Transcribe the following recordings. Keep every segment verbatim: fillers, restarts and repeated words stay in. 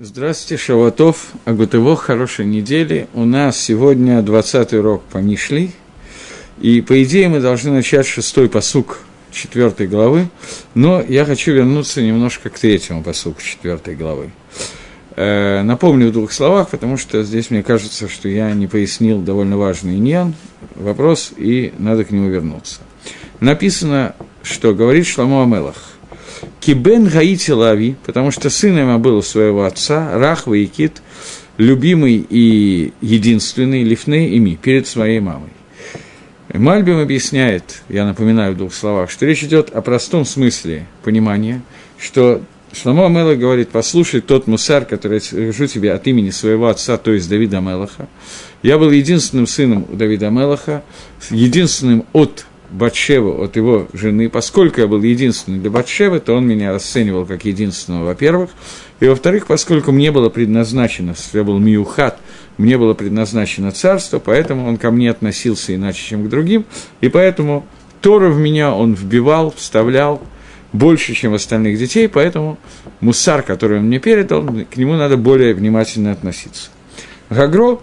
Здравствуйте, Шаватов, Агутывох, хорошей недели. У нас сегодня двадцатый урок по Мишлей, и, по идее, мы должны начать шестой пасук четвертой главы, но я хочу вернуться немножко к третьему пасуку четвертой главы. Напомню в двух словах, потому что здесь мне кажется, что я не пояснил довольно важный ньян, вопрос, и надо к нему вернуться. Написано, что говорит Шломо а-Мелех. «Кибен гаити лави», потому что сыном я был своего отца, Рахвы Якит, любимый и единственный, лифней ими, перед своей мамой. Мальбим объясняет, я напоминаю в двух словах, что речь идет о простом смысле понимания, что Шломо а-Мелех говорит: «Послушай тот мусар, который я скажу тебе от имени своего отца, то есть Давида а-Мелеха. Я был единственным сыном у Давида а-Мелеха, единственным от Батшева, от его жены, поскольку я был единственным для Батшевы, то он меня расценивал как единственного, во-первых, и, во-вторых, поскольку мне было предназначено, я был миухат, мне было предназначено царство, поэтому он ко мне относился иначе, чем к другим, и поэтому Тору в меня он вбивал, вставлял больше, чем остальных детей, поэтому мусар, который он мне передал, к нему надо более внимательно относиться». Гагро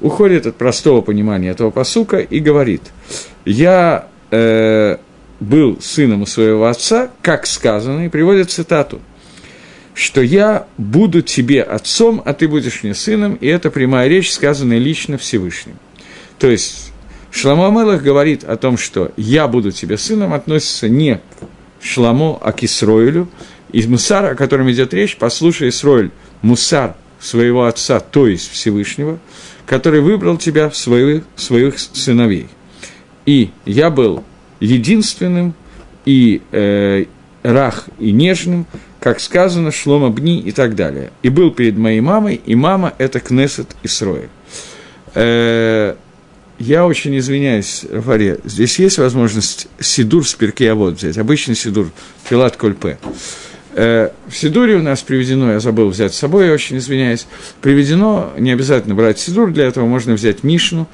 уходит от простого понимания этого пасука и говорит: «Я был сыном у своего отца, как сказано», и приводит цитату, что «я буду тебе отцом, а ты будешь мне сыном», и это прямая речь, сказанная лично Всевышним. То есть Шломо а-Мелех говорит о том, что «я буду тебе сыном» относится не к Шломо, а к Исроилю, из мусара, о котором идет речь. «Послушай, Исроиль, мусар своего отца, то есть Всевышнего, который выбрал тебя в своих, своих сыновей. И я был единственным, и э, рах, и нежным, как сказано, Шломо бни», и так далее. «И был перед моей мамой, и мама – это Кнесет Исроэль». Э, я очень извиняюсь, Рафаэль, здесь есть возможность Сидур с Пиркей Авот взять, обычный Сидур, Филат Кольпе. Э, в Сидуре у нас приведено, я забыл взять с собой, я очень извиняюсь, приведено, не обязательно брать Сидур, для этого можно взять Мишну,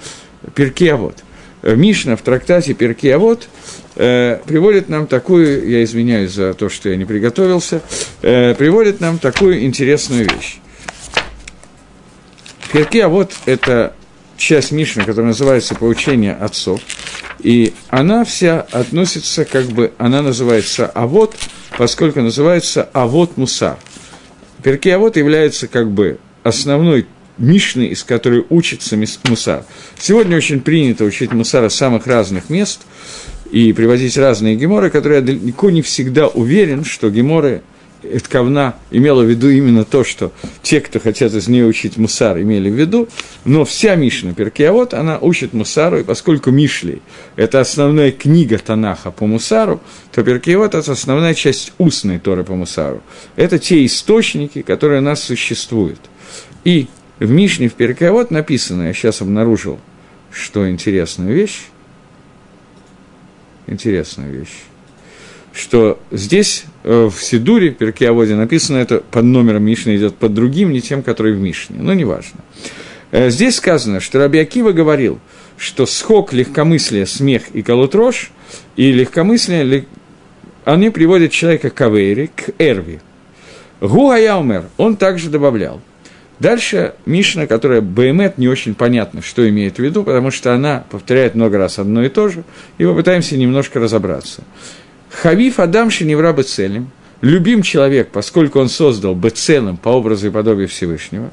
Пиркей Авот. Мишна в трактате «Пиркей Авот» э, приводит нам такую, я извиняюсь за то, что я не приготовился, э, приводит нам такую интересную вещь. «Пиркей Авот» – это часть Мишны, которая называется «Поучение отцов», и она вся относится, как бы, она называется «Авот», поскольку называется «Авот Мусар». «Пиркей Авот» является, как бы, основной Мишны, из которой учится мусар. Сегодня очень принято учить мусара с самых разных мест и приводить разные геморы, которые я далеко не всегда уверен, что геморы Эткавна имела в виду именно то, что те, кто хотят из нее учить мусар, имели в виду, но вся Мишна Пиркей Авот, она учит мусару, и поскольку Мишлей – это основная книга Танаха по мусару, то Пиркей Авот – это основная часть устной Торы по мусару. Это те источники, которые у нас существуют. И в Мишне, в Пиркей Авот написано, я сейчас обнаружил, что интересную вещь, интересную вещь, что здесь, в Сидуре, в Пиркей Аводе написано, это под номером Мишны идет, под другим, не тем, который в Мишне, но неважно. Здесь сказано, что Рабби Акива говорил, что схок, легкомыслие, смех и колотрош, и легкомыслие, они приводят человека к авейре, к эрви. Гу аяумер, он также добавлял. Дальше Мишна, которая Бэймет, не очень понятно, что имеет в виду, потому что она повторяет много раз одно и то же, и мы пытаемся немножко разобраться. «Хавив Адам шеневра бецелем», любим человек, поскольку он создал бецелем по образу и подобию Всевышнего.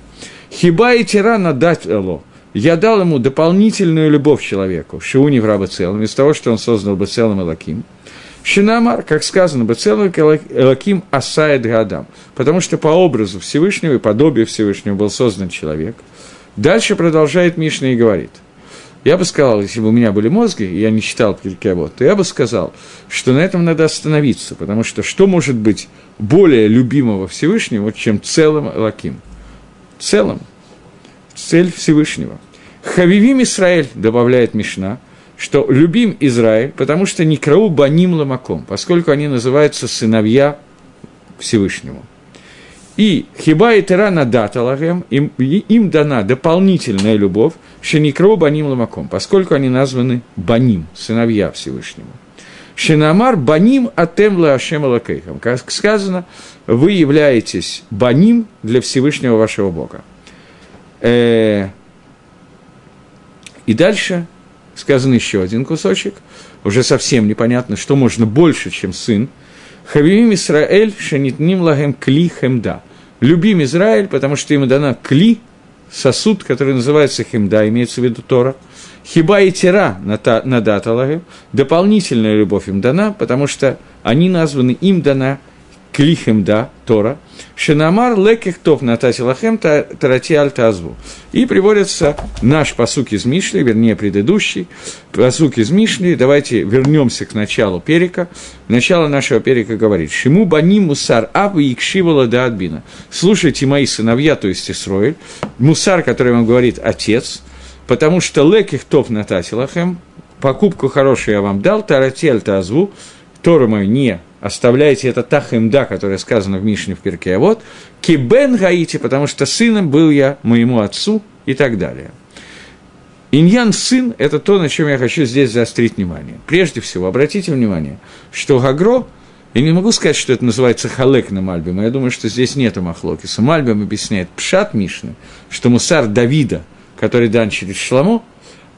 «Хиба и тирана дать эло», я дал ему дополнительную любовь человеку, шеу невра бецелем, из того, что он создал бецелем и лаким. Шинамар, как сказано, «Бецелу Элаким асаэд гадам», потому что по образу Всевышнего и подобию Всевышнего был создан человек. Дальше продолжает Мишна и говорит. Я бы сказал, если бы у меня были мозги, и я не читал Пиркей Авот, то я бы сказал, что на этом надо остановиться, потому что что может быть более любимого Всевышнего, чем целым Элаким? Целым. Цель Всевышнего. «Хавивим Исраэль», добавляет Мишна, что «любим Израиль, потому что некрау баним ламаком», поскольку они называются «сыновья Всевышнему». И «хиба и тера надата лагем», им, им дана дополнительная любовь, что «некрау баним ламаком», поскольку они названы «баним», «сыновья Всевышнему». Шинамар баним атем лаашем алакейхам. Как сказано, вы являетесь баним для Всевышнего вашего Бога. И дальше сказан еще один кусочек. Уже совсем непонятно, что можно больше, чем сын. Хавиим Исраэль шенитним лагем кли хемда. Любим Израиль, потому что ему дана кли, сосуд, который называется хемда, имеется в виду Тора. Хиба и тира на даталаге, дополнительная любовь им дана, потому что они названы, им дана кли хемда, Тора. Шинамар леких топ на татилахем тарати аль тазву. И приводится наш пасук из Мишли, вернее, предыдущий пасук из Мишли. Давайте вернемся к началу перика. Начало нашего перика говорит: «Шиму бани мусар ав и кшивала да адбина». Слушайте, мои сыновья, то есть Исроэль, мусар, который вам говорит отец, потому что леких топ на татилахем, покупку хорошую я вам дал, тарати аль тазву, Тору мою не оставляйте, это та хэмда, которая сказана в Мишне в Пиркей Авот, кибен гаити, потому что сыном был я моему отцу, и так далее. Иньян сын – это то, на чем я хочу здесь заострить внимание. Прежде всего, обратите внимание, что Гагро, я не могу сказать, что это называется халек на Мальбим, я думаю, что здесь нету махлокиса. Мальбим объясняет пшат Мишны, что мусар Давида, который дан через Шломо,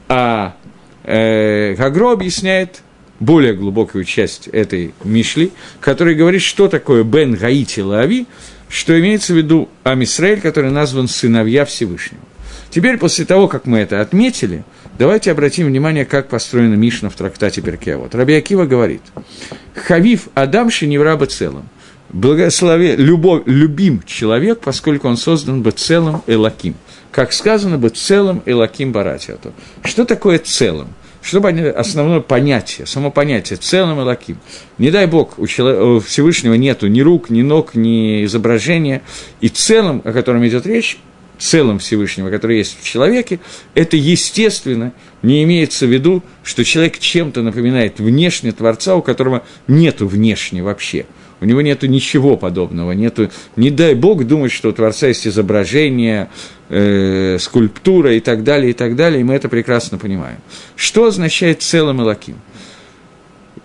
а э, Гагро объясняет более глубокую часть этой Мишли, которая говорит, что такое Бен Гаити Лави, что имеется в виду Ам Исраэль, который назван сыновья Всевышнего. Теперь, после того, как мы это отметили, давайте обратим внимание, как построена Мишна в трактате Пиркей Авот. Рабби Акива говорит: «Хавив Адам шеневра бецелом». Благословен, любов, любим человек, поскольку он создан бецелом элаким. Как сказано, бецелом элаким баратиату. Что такое целым? Что основное понятие, само понятие целым элаким. Не дай Бог, у, человека, у Всевышнего нету ни рук, ни ног, ни изображения. И целым, о котором идет речь, целым Всевышнего, который есть в человеке, это естественно, не имеется в виду, что человек чем-то напоминает внешне Творца, у которого нету внешне вообще. У него нету ничего подобного, нету, не дай Бог думать, что у Творца есть изображение, э, скульптура и так далее, и так далее, и мы это прекрасно понимаем. Что означает целым элаким?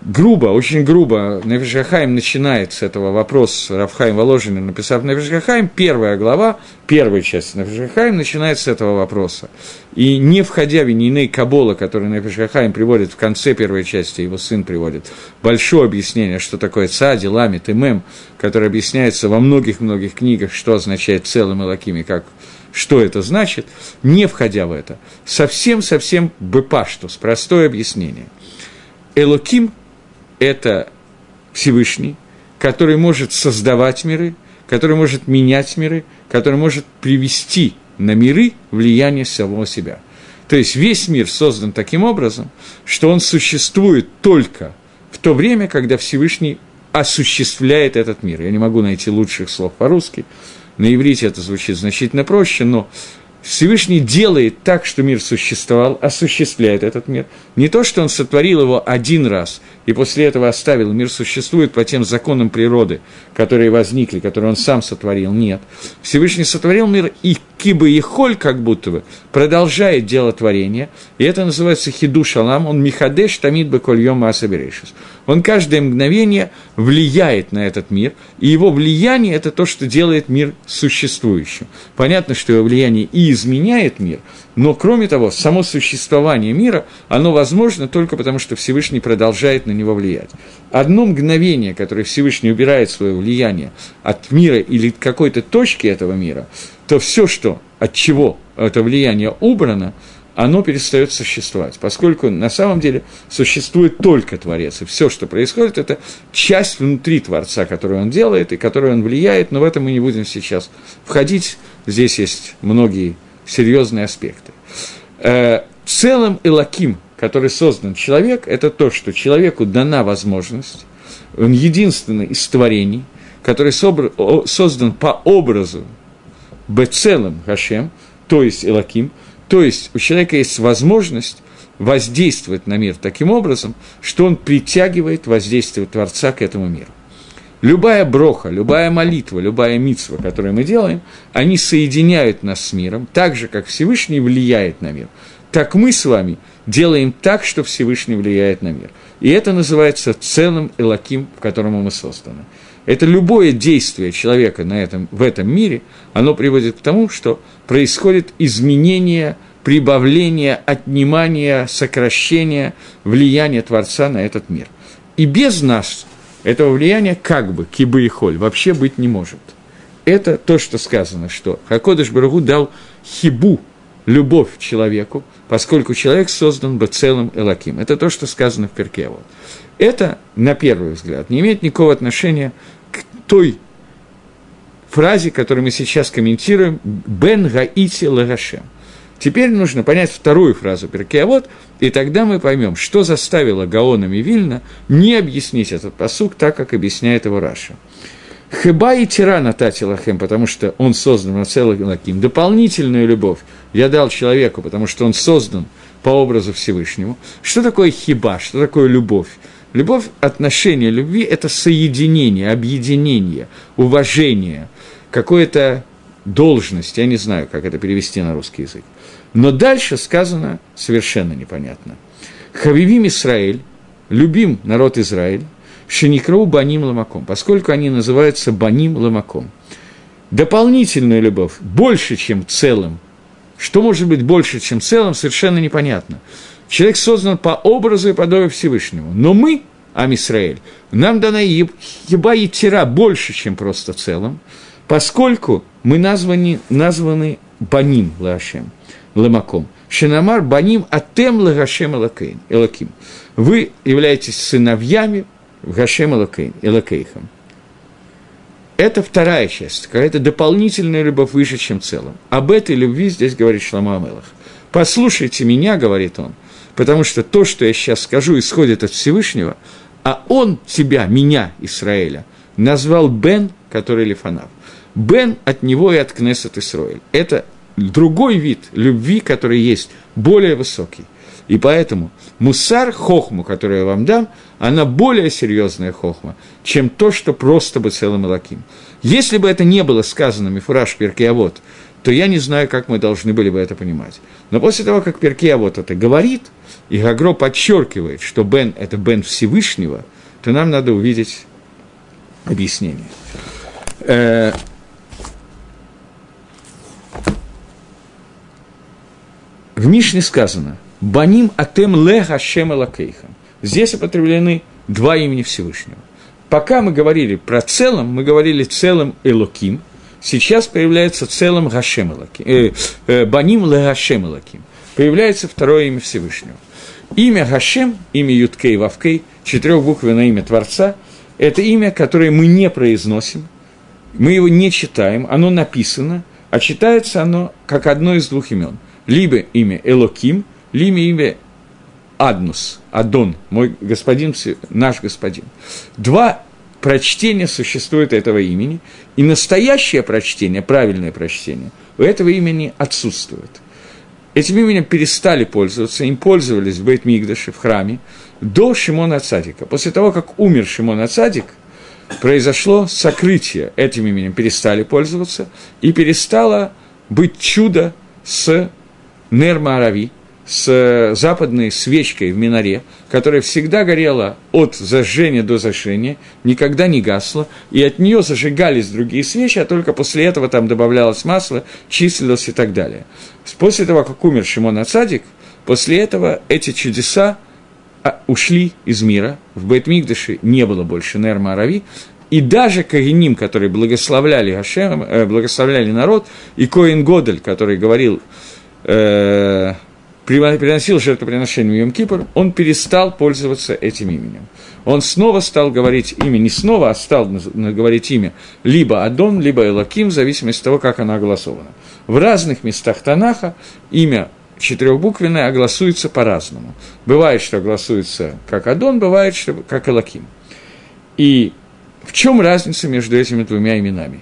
Грубо, очень грубо, Нефеш а-Хаим начинает с этого вопрос Рав Хаим Воложина, написав Нефеш а-Хаим, первая глава, первая часть Нефеш а-Хаим начинает с этого вопроса. И не входя в иньяны Кабола, который Нефеш а-Хаим приводит в конце первой части, его сын приводит, большое объяснение, что такое Цаади, Ламит и Мем, которое объясняется во многих-многих книгах, что означает целым элаким и как... Что это значит, не входя в это. Совсем-совсем бепаштус, простое объяснение. Элоким – это Всевышний, который может создавать миры, который может менять миры, который может привести на миры влияние самого себя. То есть весь мир создан таким образом, что он существует только в то время, когда Всевышний осуществляет этот мир. Я не могу найти лучших слов по-русски. На иврите это звучит значительно проще, но Всевышний делает так, что мир существовал, осуществляет этот мир. Не то, что он сотворил его один раз, и после этого оставил, мир существует по тем законам природы, которые возникли, которые он сам сотворил, нет. Всевышний сотворил мир, и кибо и холь, как будто бы, продолжает дело творения, и это называется хиду шалам, он михадеш тамид беколь йом аса берешис. Он каждое мгновение влияет на этот мир, и его влияние – это то, что делает мир существующим. Понятно, что его влияние и изменяет мир, но, кроме того, само существование мира, оно возможно только потому, что Всевышний продолжает на него влиять. Одно мгновение, которое Всевышний убирает свое влияние от мира или от какой-то точки этого мира, то все, что, от чего это влияние убрано, оно перестает существовать, поскольку на самом деле существует только Творец, и все, что происходит, это часть внутри Творца, которую он делает и которую он влияет, но в это мы не будем сейчас входить, здесь есть многие серьезные аспекты. Целым элаким, который создан человек, это то, что человеку дана возможность, он единственный из творений, который собр- создан по образу бецелым Хашем, то есть элаким, то есть у человека есть возможность воздействовать на мир таким образом, что он притягивает воздействие Творца к этому миру. Любая броха, любая молитва, любая мицва, которую мы делаем, они соединяют нас с миром, так же, как Всевышний влияет на мир. как мы с вами делаем так, что Всевышний влияет на мир. И это называется целым элоким, в котором мы созданы. Это любое действие человека на этом, в этом мире, оно приводит к тому, что происходит изменение, прибавление, отнимание, сокращение влияния Творца на этот мир. И без нас этого влияния как бы, кибы и холь, вообще быть не может. Это то, что сказано, что Хакодыш Баругу дал хибу, любовь человеку, поскольку человек создан бы целым элоким. Это то, что сказано в Пиркей Авот. Это, на первый взгляд, не имеет никакого отношения к той фразе, которую мы сейчас комментируем, «бен гаити лагашем». Теперь нужно понять вторую фразу Пиркей Авот, и тогда мы поймем, что заставило Гаона Мивильна не объяснить этот пасук так, как объясняет его Раша. «Хэба и тирана татилахем», потому что он создан на целый лаким. Дополнительную любовь я дал человеку, потому что он создан по образу Всевышнему. Что такое хиба, что такое любовь? Любовь, отношение любви – это соединение, объединение, уважение, какое-то должность, я не знаю, как это перевести на русский язык. Но дальше сказано совершенно непонятно. «Хавивим Исраэль», любим народ Израиль, «Шеникроу баним ламаком», поскольку они называются баним ламаком. Дополнительная любовь больше, чем целым. Что может быть больше, чем целым, совершенно непонятно. Человек создан по образу и подобию Всевышнему. Но мы, Ам Исраэль, нам дана еба и тира больше, чем просто целым, поскольку мы названы, названы баним лашем, ламаком. «Шенамар баним атем лагашем элаким». Вы являетесь сыновьями, в Гашем Элокейхам. Это вторая часть, какая-то дополнительная любовь выше, чем целом. Об этой любви здесь говорит Шломо а-Мелех. «Послушайте меня», — говорит он, «потому что то, что я сейчас скажу, исходит от Всевышнего, а он тебя, меня, Исраэля, назвал Бен, который Лифанав. Бен от него и от Кнесет Исроэль. Это другой вид любви, который есть, более высокий. И поэтому мусар, хохму, которую я вам дам, она более серьезная хохма, чем то, что просто бы целым элаким. Если бы это не было сказано мифураж Пиркей Авот, то я не знаю, как мы должны были бы это понимать. Но после того, как Пиркей Авот это говорит, и Гагро подчеркивает, что Бен – это Бен Всевышнего, то нам надо увидеть объяснение. В Мишне сказано, «Баним атем ле Гашем элакейха». Здесь употреблены два имени Всевышнего. Пока мы говорили про целым, мы говорили целым элоким, сейчас появляется целым Гашем элаким, э, э, «Баним ле Гашем элаким». Появляется второе имя Всевышнего. Имя Гашем, имя Юткей Вавкей, четырехбуквенное имя Творца, это имя, которое мы не произносим, мы его не читаем, оно написано, а читается оно как одно из двух имен. Либо имя Элоким, Лиме имя Аднус, Адон, мой господин, наш господин. Два прочтения существует этого имени, и настоящее прочтение, правильное прочтение, у этого имени отсутствует. Этим именем перестали пользоваться, им пользовались в Бейт-Микдаше, в храме, до Шимона а-Цадика. После того, как умер Шимон а-Цадик, произошло сокрытие, этим именем перестали пользоваться, и перестало быть чудо с Нер-Маарави, с западной свечкой в минаре, которая всегда горела от зажжения до зажжения, никогда не гасла, и от нее зажигались другие свечи, а только после этого там добавлялось масло, числилось и так далее. После того, как умер Шимон а-Цадик, после этого эти чудеса ушли из мира, в Бейт-Микдаше не было больше Нер-Маарави, и даже Коэним, которые благословляли Гашем, э, благословляли народ, и Коэн Гадоль, который говорил... Э, приносил жертвоприношение в Йом-Кипр, он перестал пользоваться этим именем. Он снова стал говорить имя, не снова, а стал говорить имя либо Адон, либо Элоким, в зависимости от того, как оно огласовано. В разных местах Танаха имя четырехбуквенное огласуется по-разному. Бывает, что огласуется как Адон, бывает, что как Элоким. И в чем разница между этими двумя именами?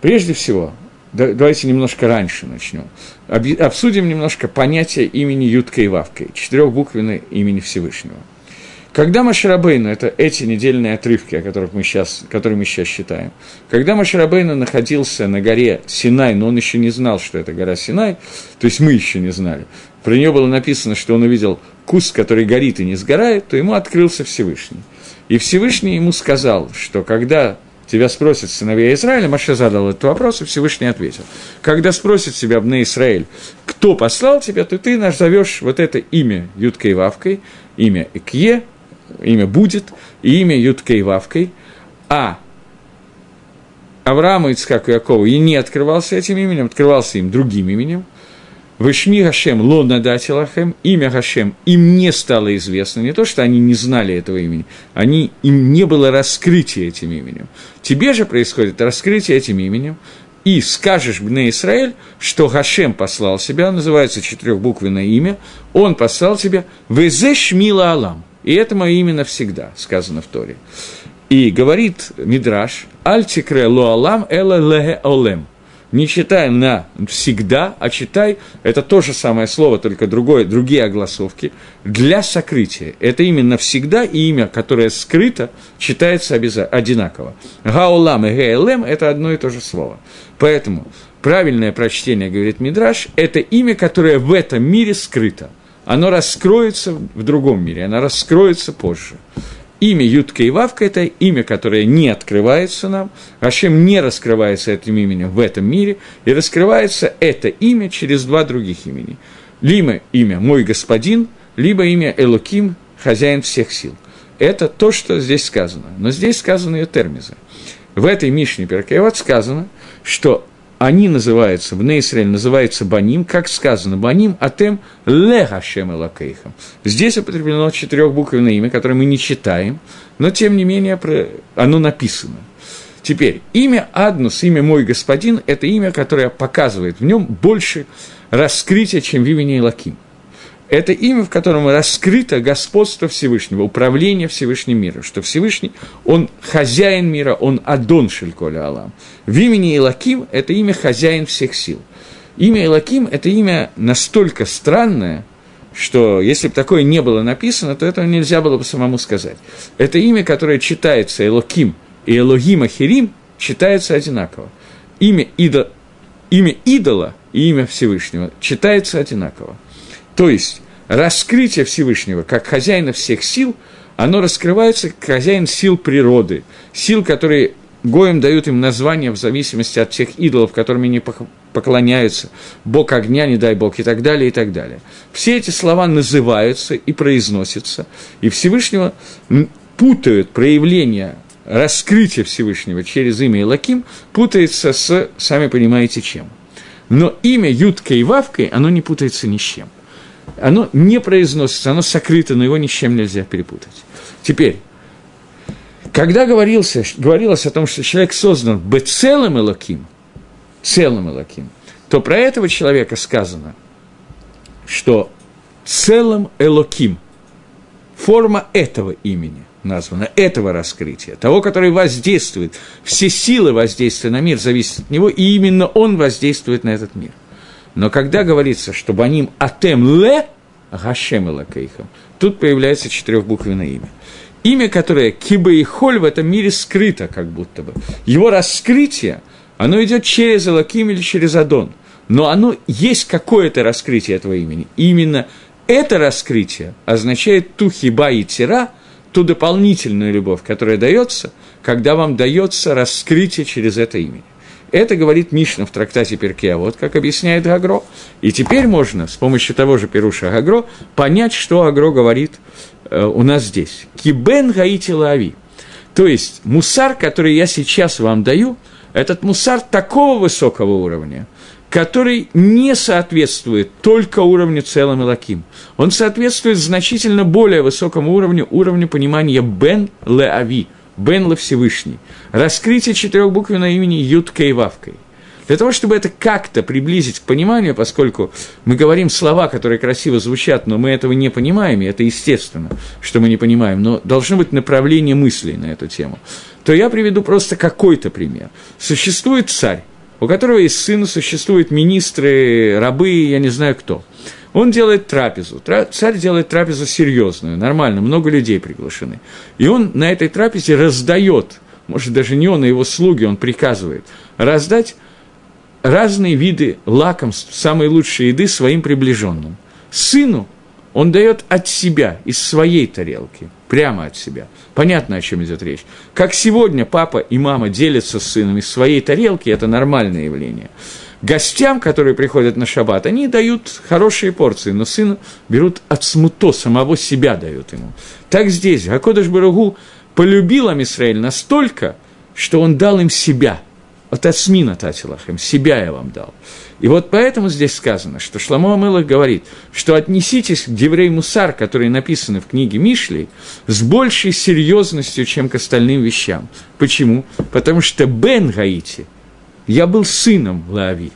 Прежде всего, давайте немножко раньше начнем. Обсудим немножко понятие имени Юткой и Вавкой, четырехбуквенное имени Всевышнего. Когда Моше Рабейну, это эти недельные отрывки, о которых мы сейчас, которые мы сейчас считаем, когда Моше Рабейну находился на горе Синай, но он еще не знал, что это гора Синай, то есть мы еще не знали, про нее было написано, что он увидел куст, который горит и не сгорает, то ему открылся Всевышний. И Всевышний ему сказал, что когда тебя спросят сыновья Израиля, Моше задал этот вопрос, и Всевышний ответил. Когда спросит тебя бней Исраэль, кто послал тебя, то ты назовешь вот это имя Юткой и Вавкой, имя Экье, имя Будет, и имя Юткой и Вавкой, а Аврааму, Ицхаку и Якову и не открывался этим именем, открывался им другим именем. Вышми Гашем лона датилахем, имя Гашем им не стало известно, не то, что они не знали этого имени, они, им не было раскрытия этим именем. Тебе же происходит раскрытие этим именем, и скажешь бне Исраэль, что Гашем послал себя, называется четырехбуквенное имя, он послал тебя везе шмила алам, и это мое имя навсегда, сказано в Торе. И говорит Мидраш, аль тикре ло алам эла ле олем. Не читай на всегда, а читай, это то же самое слово, только другое, другие огласовки, для сокрытия. Это именно всегда и имя, которое скрыто, читается обяза- одинаково. Гаолам и ГЛМ – это одно и то же слово. Поэтому правильное прочтение, говорит Мидраш, это имя, которое в этом мире скрыто. Оно раскроется в другом мире, оно раскроется позже. Имя Ютка и Вавка – это имя, которое не открывается нам, Ашем не раскрывается этим именем в этом мире, и раскрывается это имя через два других имени. Либо имя «Мой господин», либо имя «Элоким», «Хозяин всех сил». Это то, что здесь сказано. Но здесь сказано ее термизы. В этой Мишне Пиркей Авот сказано, что они называются, в Нейсрель называется баним, как сказано, баним атем ле Гашем элокейхам. Здесь употреблено четырехбуквенное имя, которое мы не читаем, но, тем не менее, оно написано. Теперь, имя Аднус, имя «Мой господин» – это имя, которое показывает в нем больше раскрытия, чем в имени Элоким. Это имя, в котором раскрыто господство Всевышнего, управление Всевышним миром, что Всевышний, он хозяин мира, он Адон Шель-Коль Алам. В имени Элоким это имя хозяин всех сил. Имя Элоким это имя настолько странное, что если бы такое не было написано, то этого нельзя было бы самому сказать. Это имя, которое читается Элоким и Элогим Ахирим, читается одинаково. Имя, идол, имя идола и имя Всевышнего читается одинаково. То есть раскрытие Всевышнего как хозяина всех сил, оно раскрывается как хозяин сил природы, сил, которые Гоем дают им название в зависимости от тех идолов, которыми они поклоняются, бог огня, не дай бог, и так далее, и так далее. Все эти слова называются и произносятся, и Всевышнего путают проявление раскрытия Всевышнего через имя Элоким, путается с, сами понимаете, чем. Но имя Юткой и Вавкой, оно не путается ни с чем. Оно не произносится, оно сокрыто, но его ни с чем нельзя перепутать. Теперь, когда говорился, говорилось о том, что человек создан бы целым Элоким, целым Элоким, то про этого человека сказано, что целым Элоким, форма этого имени названа, этого раскрытия, того, который воздействует, все силы воздействия на мир зависят от него, и именно он воздействует на этот мир. Но когда говорится, что баним атем ле Гашем элокейхам, тут появляется четырехбуквенное имя. Имя, которое кибе и холь в этом мире скрыто, как будто бы. Его раскрытие, оно идет через Элоким или через Адон. Но оно есть какое-то раскрытие этого имени. И именно это раскрытие означает ту хиба и тира, ту дополнительную любовь, которая дается, когда вам дается раскрытие через это имя. Это говорит Мишна в трактате Пиркей Авот, как объясняет Гагро. И теперь можно с помощью того же Пируша Гагро понять, что Гагро говорит э, у нас здесь. «Кибен гаити лави». То есть мусар, который я сейчас вам даю, этот мусар такого высокого уровня, который не соответствует только уровню целым Элоким. Он соответствует значительно более высокому уровню, уровню понимания «бен ле ави». Бен Ла Всевышний. Раскрытие четырехбуквенного имени Юткой и Вавкой. Для того, чтобы это как-то приблизить к пониманию, поскольку мы говорим слова, которые красиво звучат, но мы этого не понимаем, и это естественно, что мы не понимаем, но должно быть направление мыслей на эту тему, то я приведу просто какой-то пример. Существует царь, у которого есть сын, существуют министры, рабы, я не знаю кто. Он делает трапезу, царь делает трапезу серьезную, нормально, много людей приглашены. И он на этой трапезе раздает, может, даже не он, а его слуги, он приказывает раздать разные виды лакомств, самые лучшие еды своим приближенным. сыну он дает от себя, из своей тарелки, прямо от себя. Понятно, о чем идет речь. Как сегодня папа и мама делятся с сыном из своей тарелки, это нормальное явление. Гостям, которые приходят на шаббат, они дают хорошие порции, но сыну берут от смуто, самого себя дают ему. Так здесь Акодыш Баругу полюбил Амисраэль настолько, что он дал им себя. От Ацмина Татилахем, себя я вам дал. И вот поэтому здесь сказано, что Шломо Амелех говорит, что отнеситесь к Деврей Мусар, которые написаны в книге Мишлей, с большей серьезностью, чем к остальным вещам. Почему? Потому что Бен Гаити, я был сыном Лаави.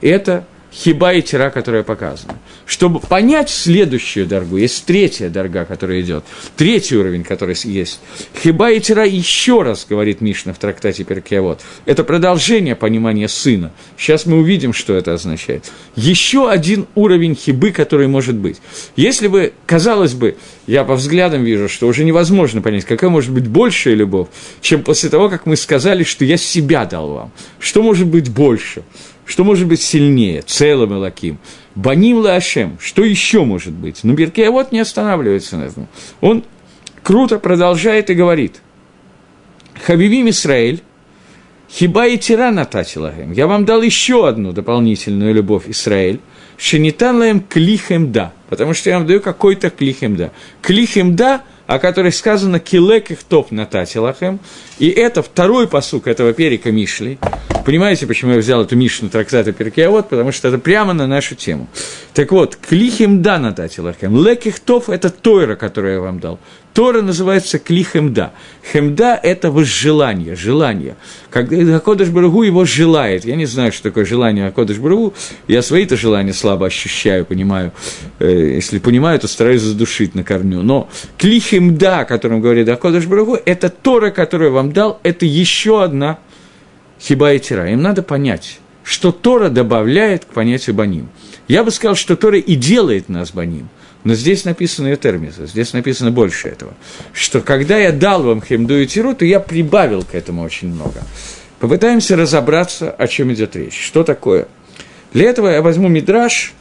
Это хиба и тира, которая показана. Чтобы понять следующую дорогу, есть третья дорога, которая идет, третий уровень, который есть. Хиба и тира еще раз говорит Мишна в трактате Пиркей Авот. Это продолжение понимания сына. Сейчас мы увидим, что это означает. Еще один уровень хибы, который может быть. Если бы, казалось бы, я по взглядам вижу, что уже невозможно понять, какая может быть большая любовь, чем после того, как мы сказали, что я себя дал вам. Что может быть больше? Что может быть сильнее? Целым Элаким. Баним Лаашем. Что еще может быть? Но Пиркей Авот не останавливается на этом. Он круто продолжает и говорит. Хабибим Исраэль, хиба и тира натати лахэм. Я вам дал еще одну дополнительную любовь, Исраэль. Шенитан лаэм клихэм да. Потому что я вам даю какой-то клихэм да. Клихэм да, о которой сказано «Килек их топ натати лахэм». И это второй пасук этого перика Мишлей. Понимаете, почему я взял эту Мишну трактата Пиркей Авот? Потому что это прямо на нашу тему. Так вот, «Клихим да натати лахэм». «Лек их топ» – это Тойра, которую я вам дал. Тора называется «Клихим да». «Хемда» – это возжелание, желание. Когда Акодыш Барух Ху его желает. Я не знаю, что такое желание Акодыш Барух Ху. Я свои-то желания слабо ощущаю, понимаю. Если понимаю, то стараюсь задушить на корню. Но «Клихим да», о котором говорит Акодыш Барух Ху, это Тора, которую вам дал, это еще одна хиба и тира. Им надо понять, что Тора добавляет к понятию баним. Я бы сказал, что Тора и делает нас баним, но здесь написано термиза, здесь написано больше этого, что когда я дал вам хемду и тиру, то я прибавил к этому очень много. Попытаемся разобраться, о чем идет речь, что такое. Для этого я возьму Мидраш.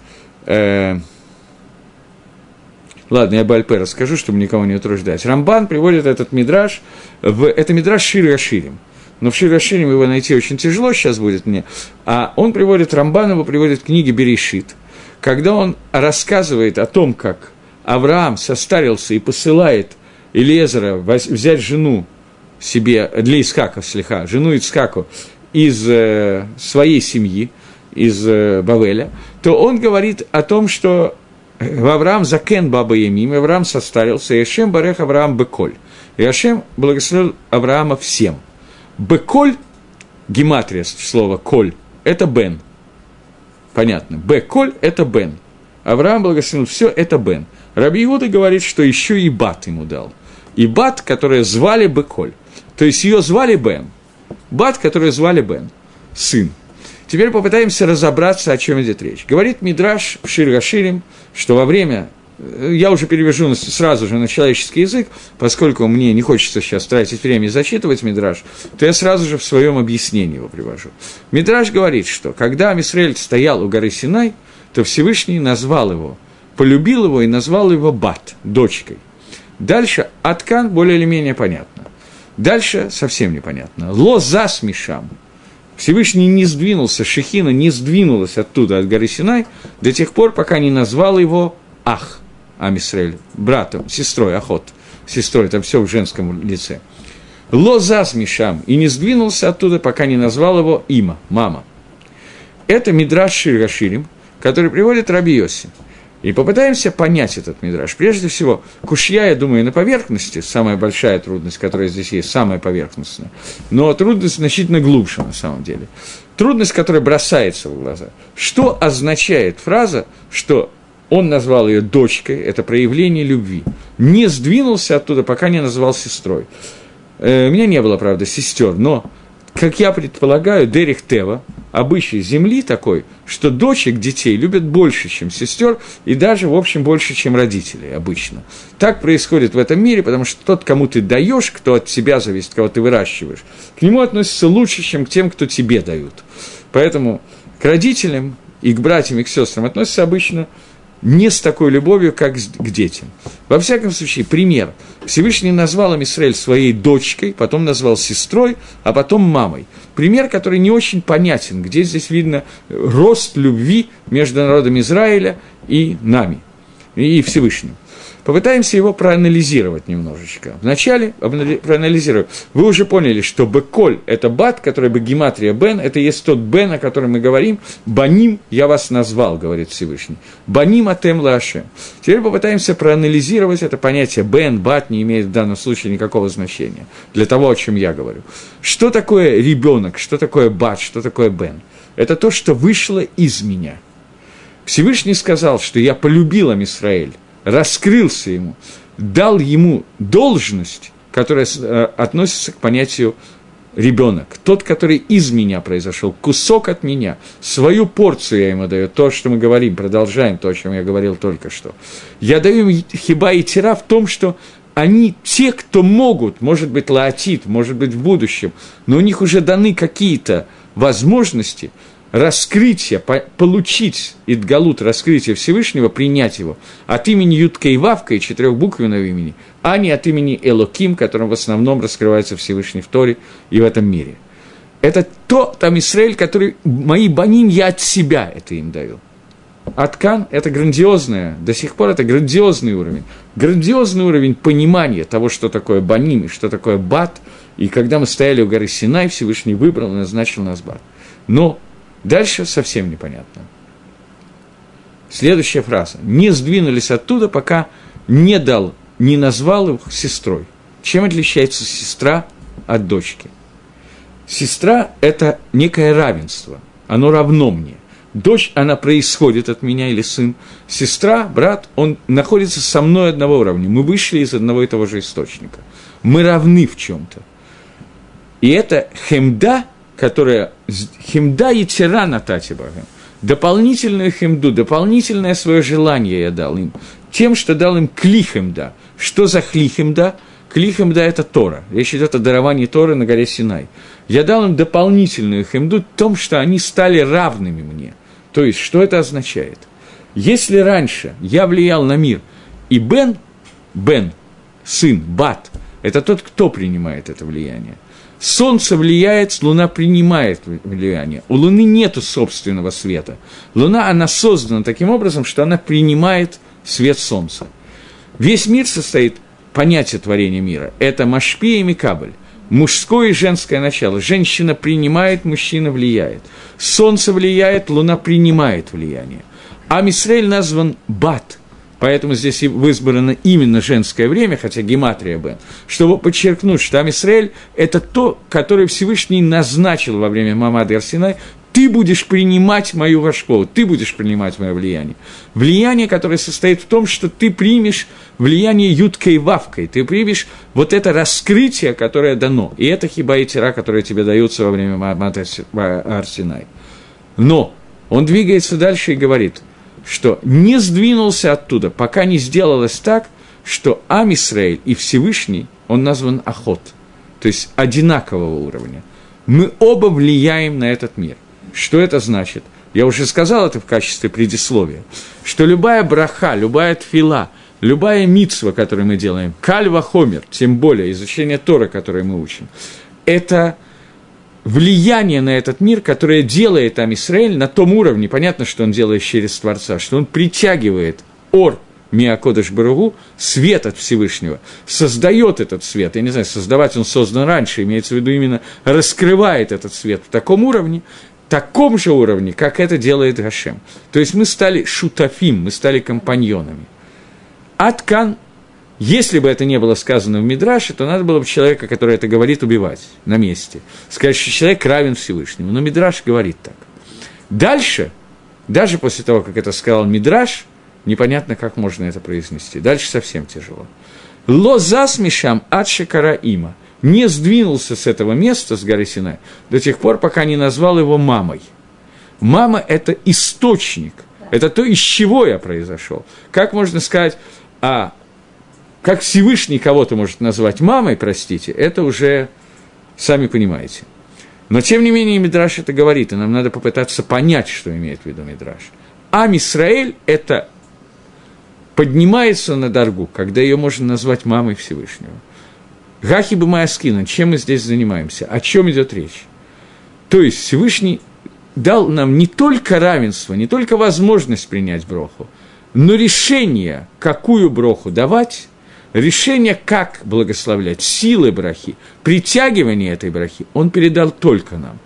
Э- Ладно, я Бальпе расскажу, чтобы никого не утруждать. Рамбан приводит этот мидраш, в... это мидраш Шир а-Ширим. Но в Шир а-Ширим его найти очень тяжело сейчас будет мне. А он приводит, Рамбан его приводит в книге Берешит, когда он рассказывает о том, как Авраам состарился и посылает Элиэзера взять жену себе, для Ицхака, слиха, жену Ицхаку из э, своей семьи, из э, Бавеля, то он говорит о том, что Авраам закен баба Емим, Авраам состарился, и Ашем барех Авраам беколь. И Ашем благословил Авраама всем. Беколь, гематрия слова коль, это бен. Понятно. Беколь – это бен. Авраам благословил все, это бен. Раби Иуда говорит, что еще и бат ему дал. И бат, которую звали беколь. То есть ее звали бен. Бат, которую звали бен. Сын. Теперь попытаемся разобраться, о чем идет речь. Говорит Мидраш в Шир а-Ширим, что во время... Я уже перевяжу сразу же на человеческий язык, поскольку мне не хочется сейчас тратить время и зачитывать Мидраш, то я сразу же в своем объяснении его привожу. Мидраш говорит, что когда Амисраэль стоял у горы Синай, то Всевышний назвал его, полюбил его и назвал его Бат, дочкой. Дальше Аткан более или менее понятно. Дальше совсем непонятно. Ло за смешам. Всевышний не сдвинулся, Шехина не сдвинулась оттуда, от горы Синай, до тех пор, пока не назвал его Ах, Ам Исраэль, братом, сестрой, Ахот, сестрой, там все в женском лице. Лозаз Мишам, и не сдвинулся оттуда, пока не назвал его Има, мама. Это Мидраш Шир а-Ширим, который приводит Раби Йоси. И попытаемся понять этот мидраш. Прежде всего, кушья, я думаю, на поверхности, самая большая трудность, которая здесь есть, самая поверхностная, но трудность значительно глубже на самом деле. Трудность, которая бросается в глаза. Что означает фраза, что он назвал ее дочкой, это проявление любви, не сдвинулся оттуда, пока не назвал сестрой. У меня не было, правда, сестер, но... Как я предполагаю, Дерих Тева, обычай земли такой, что дочек детей любят больше, чем сестер, и даже, в общем, больше, чем родителей обычно. Так происходит в этом мире, потому что тот, кому ты даешь, кто от тебя зависит, кого ты выращиваешь, к нему относится лучше, чем к тем, кто тебе дают. Поэтому к родителям и к братьям, и к сестрам относятся обычно не с такой любовью, как к детям. Во всяком случае, пример. Всевышний назвал Исроэль своей дочкой, потом назвал сестрой, а потом мамой. Пример, который не очень понятен, где здесь видно рост любви между народом Израиля и нами, и Всевышним. Попытаемся его проанализировать немножечко. Вначале проанализируем. Вы уже поняли, что Беколь – это Бат, который бы гематрия Бен, это есть тот Бен, о котором мы говорим. Баним я вас назвал, говорит Всевышний. Баним атем лашем. Теперь попытаемся проанализировать это понятие. Бен, Бат не имеет в данном случае никакого значения для того, о чем я говорю. Что такое ребенок, что такое Бат, что такое Бен? Это то, что вышло из меня. Всевышний сказал, что я полюбил им Исраэль, раскрылся ему, дал ему должность, которая относится к понятию ребенок, тот, который из меня произошел, кусок от меня, свою порцию я ему даю, то, что мы говорим, продолжаем то, о чем я говорил только что. Я даю им хиба и тира в том, что они те, кто могут, может быть, лаотит, может быть, в будущем, но у них уже даны какие-то возможности, раскрытие, получить Идгалут, раскрытие Всевышнего, принять его от имени Ютка и Вавка и четырехбуквенного имени, а не от имени Элоким, которым в основном раскрывается Всевышний в Торе и в этом мире. Это то, там, Исраэль, который мои баним, я от себя это им даю. Аткан – это грандиозное, до сих пор это грандиозный уровень. Грандиозный уровень понимания того, что такое баним и что такое бат. И когда мы стояли у горы Синай, Всевышний выбрал и назначил нас бат. Но дальше совсем непонятно. Следующая фраза. «Не сдвинулись оттуда, пока не дал, не назвал их сестрой». Чем отличается сестра от дочки? Сестра – это некое равенство, оно равно мне. Дочь, она происходит от меня, или сын. Сестра, брат, он находится со мной одного уровня. Мы вышли из одного и того же источника. Мы равны в чем-то. И это хемда, которая химда и тира на татибаха, дополнительную химду, дополнительное свое желание я дал им, тем, что дал им клихимда. Что за клихимда? Клихимда – это Тора, речь идет о даровании Торы на горе Синай. Я дал им дополнительную химду в том, что они стали равными мне. То есть, что это означает? Если раньше я влиял на мир, и Бен, Бен, сын, Бат, это тот, кто принимает это влияние. Солнце влияет, Луна принимает влияние. У Луны нету собственного света. Луна, она создана таким образом, что она принимает свет Солнца. Весь мир состоит, понятие творения мира, это Машпи и Микабль. Мужское и женское начало. Женщина принимает, мужчина влияет. Солнце влияет, Луна принимает влияние. А Исроэль назван Бат. Поэтому здесь избрано именно женское время, хотя гематрия Бен, чтобы подчеркнуть, что Ам Исраэль – это то, которое Всевышний назначил во время Мамады Ар-Синай. Ты будешь принимать мою вашкову, ты будешь принимать мое влияние. Влияние, которое состоит в том, что ты примешь влияние юткой и вавкой, ты примешь вот это раскрытие, которое дано, и это хиба и тира, которые тебе даются во время Мамады Ар-Синай. Но он двигается дальше и говорит – что не сдвинулся оттуда, пока не сделалось так, что Ам Исраэль и Всевышний, он назван Ахот, то есть одинакового уровня. Мы оба влияем на этот мир. Что это значит? Я уже сказал это в качестве предисловия, что любая браха, любая тфила, любая мицва, которую мы делаем, кальва хомер, тем более изучение Торы, которое мы учим, это влияние на этот мир, которое делает Ам Исраэль на том уровне, понятно, что он делает через Творца, что он притягивает Ор Миакодыш Баругу, свет от Всевышнего, создает этот свет, я не знаю, создавать он создан раньше, имеется в виду именно раскрывает этот свет в таком уровне, таком же уровне, как это делает Гашем. То есть мы стали шутафим, мы стали компаньонами. Аткан. Если бы это не было сказано в Мидраше, то надо было бы человека, который это говорит, убивать на месте. Сказать, что человек равен Всевышнему. Но Мидраш говорит так. Дальше, даже после того, как это сказал Мидраш, непонятно, как можно это произнести. Дальше совсем тяжело. «Ло засмешам ад шекара има». Не сдвинулся с этого места, с горы Синай, до тех пор, пока не назвал его мамой. Мама – это источник. Это то, из чего я произошел. Как можно сказать о... Как Всевышний кого-то может назвать мамой, простите, это уже сами понимаете. Но, тем не менее, Мидраш это говорит, и нам надо попытаться понять, что имеет в виду Мидраш. Ам Исраэль – это поднимается на дорогу, когда ее можно назвать мамой Всевышнего. Гахи бы моя скина, чем мы здесь занимаемся, о чем идет речь? То есть Всевышний дал нам не только равенство, не только возможность принять броху, но решение, какую броху давать, решение, как благословлять, силы брахи, притягивание этой брахи, он передал только нам.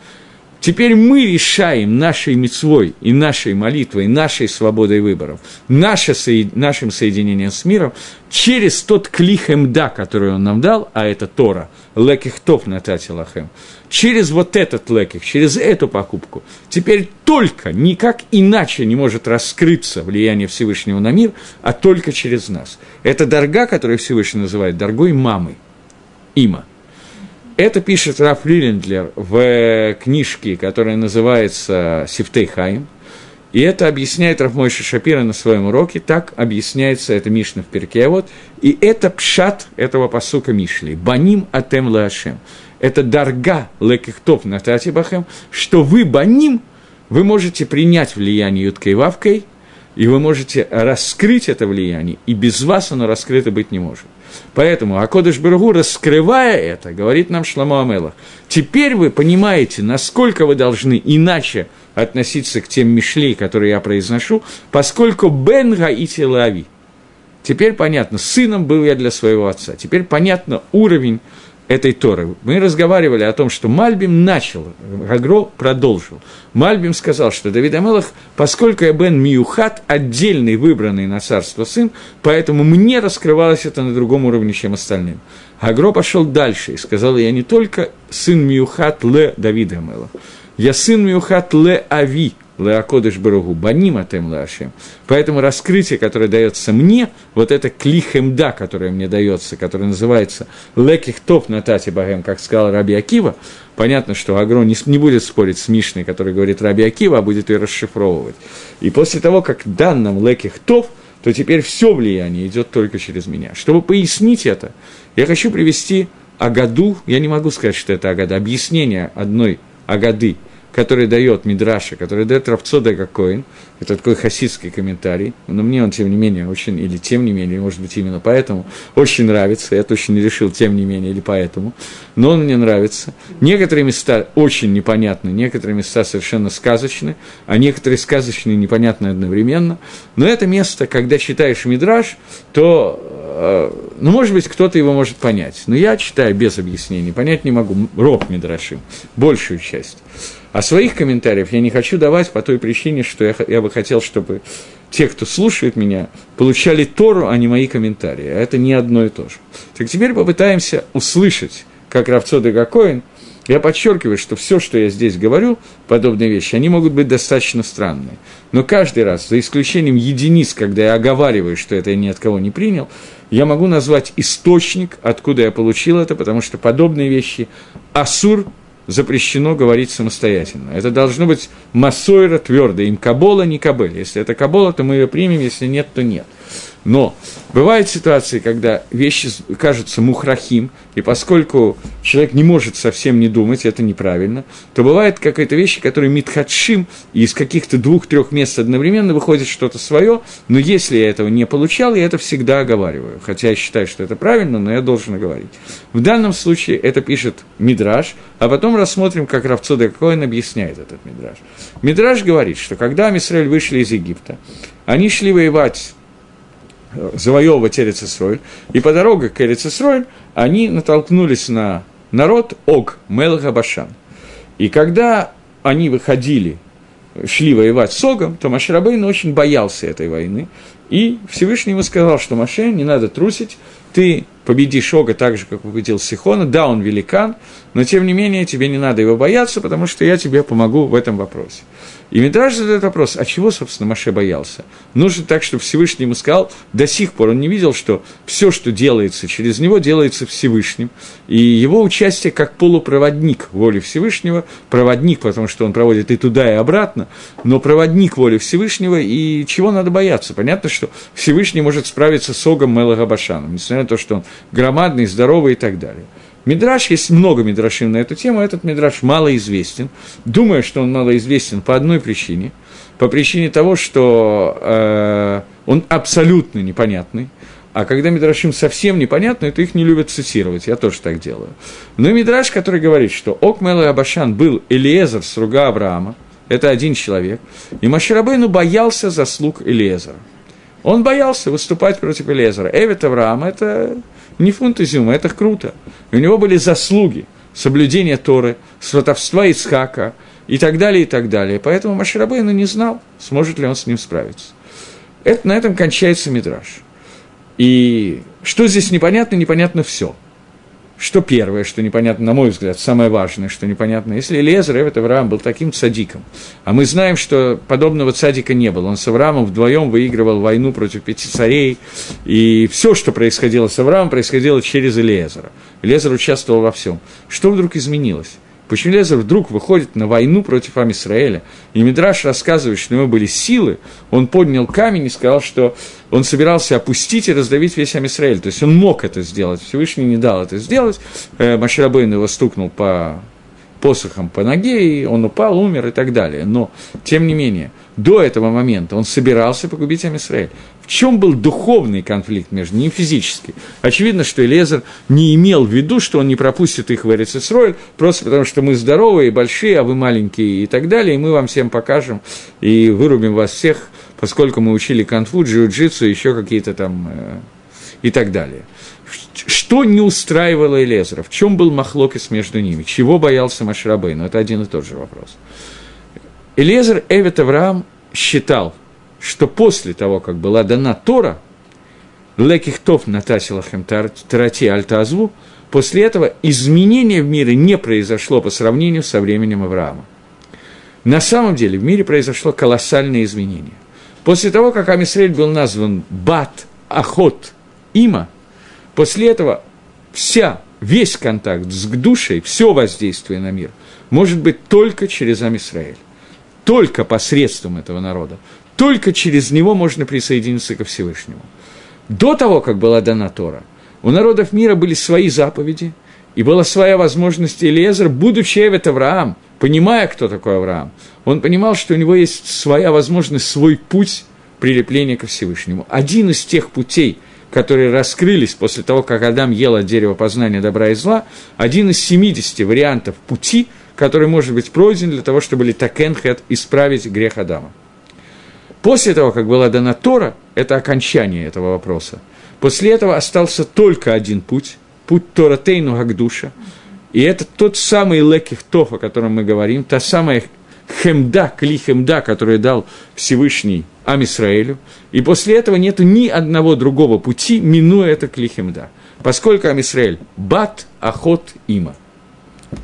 Теперь мы решаем нашей мицвой и нашей молитвой, нашей свободой выборов, наше, нашим соединением с миром через тот клих эмда, который он нам дал, а это Тора, леких топ на татилахем, через вот этот леких, через эту покупку. Теперь только, никак иначе не может раскрыться влияние Всевышнего на мир, а только через нас. Это дарга, которую Всевышний называет даргой мамы, има. Это пишет Раф Лилендлер в книжке, которая называется «Сифтей Хаим», и это объясняет Рав Мойше Шапира на своем уроке, так объясняется это Мишна в Пиркей Авот, и это пшат этого пасука Мишлей, «Баним атем лаашем». Это дарга лекихтоп натати бахем, что вы, баним, вы можете принять влияние юткой вавкой, и вы можете раскрыть это влияние, и без вас оно раскрыто быть не может. Поэтому Акодыш Баругу, раскрывая это, говорит нам Шломо а-Мелех: «Теперь вы понимаете, насколько вы должны иначе относиться к тем мишлей, которые я произношу, поскольку бен гаити лави». Теперь понятно, сыном был я для своего отца. Теперь понятно уровень этой Торы. Мы разговаривали о том, что Мальбим начал, Гагро продолжил. Мальбим сказал, что Давид а-Мелех, поскольку я бен миюхат, отдельный выбранный на царство сын, поэтому мне раскрывалось это на другом уровне, чем остальным. Гагро пошел дальше и сказал: я не только сын миюхат ле Давида а-Мелех, я сын миюхат ле ави, ле акодыш баругу, баним атем ле ашем. Поэтому раскрытие, которое дается мне, вот это клихемда, которое мне дается, которое называется лекихтов натати багем, как сказал Рабби Акива. Понятно, что Агро не, не будет спорить с Мишной, который говорит Рабби Акива, а будет ее расшифровывать. И после того, как дан нам лекихтов, то теперь все влияние идет только через меня. Чтобы пояснить это, я хочу привести агаду, я не могу сказать, что это агада, объяснение одной агады, который дает Мидраша, который дает Рав Цадок а-Коэн, это такой хасидский комментарий, но мне он, тем не менее, очень, или тем не менее, может быть, именно поэтому, очень нравится, я точно не решил, тем не менее, или поэтому, но он мне нравится. Некоторые места очень непонятны, некоторые места совершенно сказочны, а некоторые сказочные непонятны одновременно, но это место, когда читаешь Мидраш, то, ну, может быть, кто-то его может понять, но я читаю без объяснений, понять не могу, роб Мидрашим, большую часть. А своих комментариев я не хочу давать по той причине, что я, я бы хотел, чтобы те, кто слушает меня, получали Тору, а не мои комментарии. А это не одно и то же. Так теперь попытаемся услышать, как Рав Цадок а-Коэн. Я подчеркиваю, что все, что я здесь говорю, подобные вещи, они могут быть достаточно странные. Но каждый раз, за исключением единиц, когда я оговариваю, что это я ни от кого не принял, я могу назвать источник, откуда я получил это, потому что подобные вещи асур, запрещено говорить самостоятельно. Это должно быть массойра твердая, им кабола, не кабель. Если это кабола, то мы ее примем, если нет, то нет. Но бывают ситуации, когда вещи кажутся мухрахим, и поскольку человек не может совсем не думать, это неправильно, то бывает какая-то вещь, которая митхадшим, и из каких-то двух-трех мест одновременно выходит что-то свое, но если я этого не получал, я это всегда оговариваю. Хотя я считаю, что это правильно, но я должен оговорить. В данном случае это пишет Мидраш, а потом рассмотрим, как Рав Цадок а-Коэн объясняет этот Мидраш. Мидраш говорит, что когда Ам Исраэль вышли из Египта, они шли воевать, завоевывать Эрец Исроэль, и по дороге к Эрец Исроэль они натолкнулись на народ Ог Мелех а-Башан. И когда они выходили, шли воевать с Огом, то Моше Рабейну очень боялся этой войны, и Всевышний ему сказал, что Моше, не надо трусить, ты победишь Ога так же, как победил Сихона, да, он великан, но тем не менее тебе не надо его бояться, потому что я тебе помогу в этом вопросе. И Мидраш задает вопрос, а чего, собственно, Моше боялся? Нужно так, чтобы Всевышний ему сказал, до сих пор он не видел, что все, что делается через него, делается Всевышним, и его участие как полупроводник воли Всевышнего, проводник, потому что он проводит и туда, и обратно, но проводник воли Всевышнего, и чего надо бояться? Понятно, что Всевышний может справиться с Огом Мелех а-Башаном, несмотря на то, что он громадный, здоровый и так далее. Мидраш, есть много мидрашим на эту тему, этот мидраш малоизвестен. Думаю, что он малоизвестен по одной причине, по причине того, что э, он абсолютно непонятный. А когда мидрашим совсем непонятны, то их не любят цитировать. Я тоже так делаю. Но и мидраш, который говорит, что Ог Мелех а-Башан был Элиэзер, слуга Авраама, это один человек, и Моше Рабейну боялся заслуг Элиэзера. Он боялся выступать против Элиэзера. Эвет Авраама – это не фунт изюма, это круто. У него были заслуги соблюдения Торы, сватовства Исхака и так далее, и так далее. Поэтому Моше Рабейну не знал, сможет ли он с ним справиться. Это, на этом кончается мидраш. И что здесь непонятно, непонятно все. Что первое, что непонятно, на мой взгляд, самое важное, что непонятно. Если Элиэзер, Эвет Авраам был таким цадиком, а мы знаем, что подобного цадика не было. Он с Авраамом вдвоем выигрывал войну против пяти царей, и все, что происходило с Авраамом, происходило через Элиэзера. Элиэзер участвовал во всем. Что вдруг изменилось? Почему Элиэзер вдруг выходит на войну против Ам Исраэля? И Мидраш рассказывает, что у него были силы, он поднял камень и сказал, что он собирался опустить и раздавить весь Ам Исраэль. То есть он мог это сделать, Всевышний не дал это сделать. Моше Рабейну его стукнул по посохам по ноге, и он упал, умер и так далее. Но, тем не менее, до этого момента он собирался погубить Ам Исраэль. В чем был духовный конфликт между ними, не физический? Очевидно, что Элиэзер не имел в виду, что он не пропустит их в Эрец Исроэль, просто потому что мы здоровые, большие, а вы маленькие и так далее, и мы вам всем покажем и вырубим вас всех, поскольку мы учили канфу, джиу-джитсу, еще какие-то там э, и так далее. Что не устраивало Элиэзера? В чем был махлокис между ними? Чего боялся Моше Рабейну? Это один и тот же вопрос. Элиэзер Эвет Авраам считал, что после того, как была дана Тора, «Лекихтов натасилахем тарати альтазву», после этого изменения в мире не произошло по сравнению со временем Авраама. На самом деле в мире произошло колоссальное изменение. После того, как Ам Исраэль был назван Бат, Ахот, Има, после этого вся, весь контакт с душей, все воздействие на мир может быть только через Ам Исраэль, только посредством этого народа, только через него можно присоединиться ко Всевышнему. До того, как была дана Тора, у народов мира были свои заповеди, и была своя возможность. Элиэзер, будучи Эвет Авраам, понимая, кто такой Авраам, он понимал, что у него есть своя возможность, свой путь прилепления ко Всевышнему. Один из тех путей, которые раскрылись после того, как Адам ел от дерева познания добра и зла, один из семидесяти вариантов пути, который может быть пройден для того, чтобы литакенхет исправить грех Адама. После того, как была дана Тора, это окончание этого вопроса, после этого остался только один путь, путь Торатейну Гагдуша, и это тот самый Лекихтов, о котором мы говорим, та самая Хемда, Кли Хемда, которую дал Всевышний Ам Исраэлю, и после этого нету ни одного другого пути, минуя это Кли Хемда, поскольку Ам Исраэль Бат, Ахот, Има.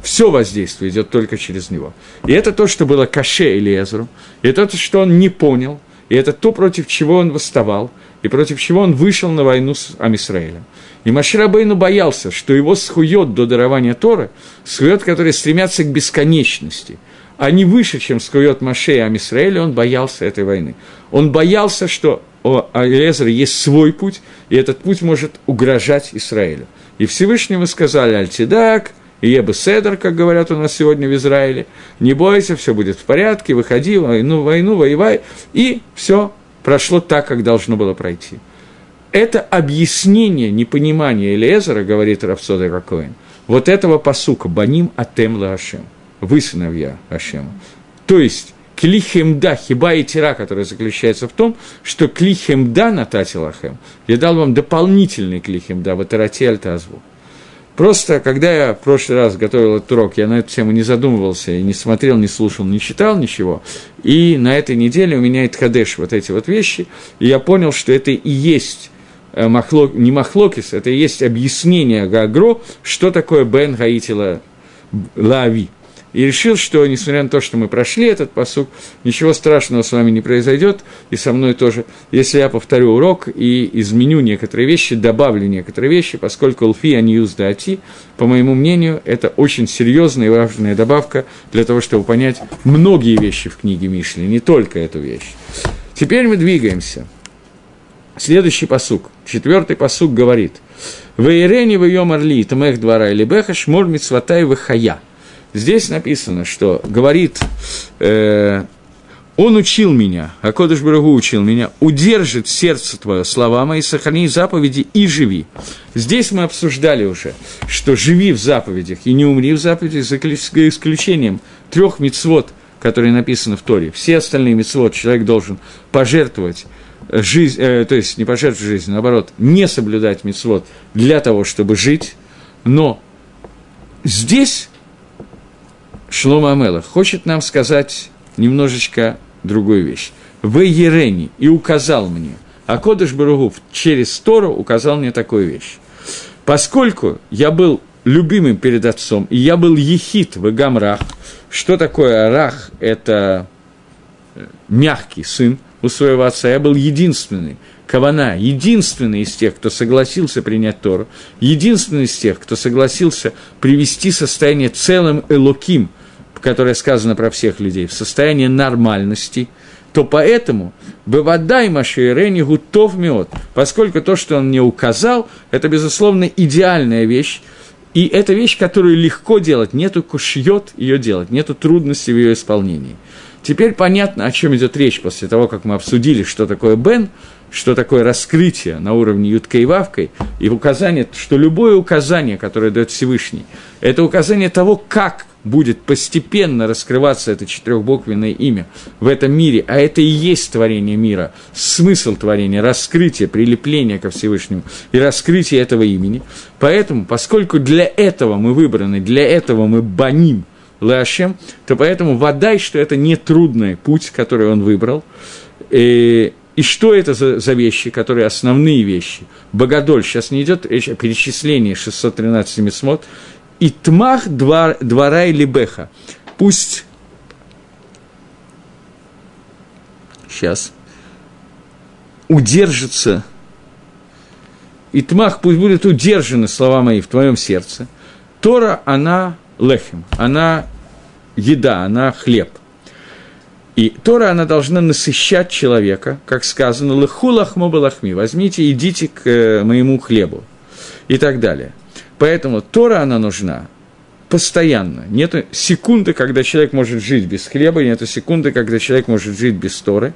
Все воздействие идет только через него. И это то, что было каше Элиэзеру, и это то, что он не понял, и это то, против чего он восставал, и против чего он вышел на войну с Ам Исраэлем. И Моше Рабейну боялся, что его схует до дарования Торы, схует, которые стремятся к бесконечности, а не выше, чем схует Моше и Ам Исраэль, он боялся этой войны. Он боялся, что у Элиэзера есть свой путь, и этот путь может угрожать Исраэлю. И Всевышнему сказали «Аль-Тидак», и Ебе Седер, как говорят у нас сегодня в Израиле, не бойся, все будет в порядке, выходи, войну, войну, воевай, и все прошло так, как должно было пройти. Это объяснение непонимания Элиэзера, говорит Рав Цадок а-Коэн, вот этого пасука «Баним атем ла-Ашем», «Вы сыновья Ашема». То есть «Клихемда хиба и тира», которая заключается в том, что «Клихемда натати лахем», я дал вам дополнительный «Клихемда» в «Атарати аль-Тазву». Просто, когда я в прошлый раз готовил этот урок, я на эту тему не задумывался, и не смотрел, не слушал, не читал ничего, и на этой неделе у меня итхадеш, вот эти вот вещи, и я понял, что это и есть махлок, не махлокис, это и есть объяснение Гагро, что такое бен гаити лаави. И решил, что, несмотря на то, что мы прошли этот пасук, ничего страшного с вами не произойдет, и со мной тоже, если я повторю урок и изменю некоторые вещи, добавлю некоторые вещи, поскольку «Лфи аниюз даати», по моему мнению, это очень серьезная и важная добавка для того, чтобы понять многие вещи в книге Мишлей, не только эту вещь. Теперь мы двигаемся. Следующий пасук, четвертый пасук говорит «Ваирени вайом орли тамэх двара элибеха шмор митсватай вахая». Здесь написано, что говорит э, Он учил меня, а Кодыш Баругу учил меня, удержит сердце твое слова мои, сохрани заповеди и живи. Здесь мы обсуждали уже, что живи в заповедях и не умри в заповедях за исключением трех мицвот, которые написаны в Торе. Все остальные мицвот человек должен пожертвовать жизнь, э, то есть не пожертвовать жизнь, наоборот, не соблюдать мицвот для того, чтобы жить. Но здесь Шломо а-Мелех хочет нам сказать немножечко другую вещь. «Ве Ерени» и указал мне, а Кодыш Баругу через Тору указал мне такую вещь. «Поскольку я был любимым перед отцом, и я был ехид в Гамрах». Что такое Рах? Это мягкий сын у своего отца. «Я был единственный», кавана, единственный из тех, кто согласился принять Тору, единственный из тех, кто согласился привести состояние целым Элоким, которое сказано про всех людей, в состоянии нормальности, то поэтому «бывадай машиэрэни гутов мёд», поскольку то, что он мне указал, это, безусловно, идеальная вещь, и это вещь, которую легко делать, нету кушьёт ее делать, нету трудностей в ее исполнении. Теперь понятно, о чем идет речь после того, как мы обсудили, что такое Бен, что такое раскрытие на уровне Юткой и Вавкой, и указание, что любое указание, которое дает Всевышний, это указание того, как будет постепенно раскрываться это четырехбуквенное имя в этом мире, а это и есть творение мира, смысл творения, раскрытие, прилепление ко Всевышнему и раскрытие этого имени. Поэтому, поскольку для этого мы выбраны, для этого мы баним Лашем, то поэтому водай, что это не трудный путь, который он выбрал. И И что это за, за вещи, которые основные вещи? Богодоль, сейчас не идет речь о перечислении шестьсот тринадцать мицвот. И тмах двор, двора и либеха. Пусть... Сейчас. Удержится. И тмах, пусть будут удержаны слова мои в твоем сердце. Тора, она лехем, она еда, она хлеб. И Тора, она должна насыщать человека, как сказано, «Леху лахмо балахми», «возьмите, идите к моему хлебу» и так далее. Поэтому Тора, она нужна постоянно. Нету секунды, когда человек может жить без хлеба, нету секунды, когда человек может жить без Торы.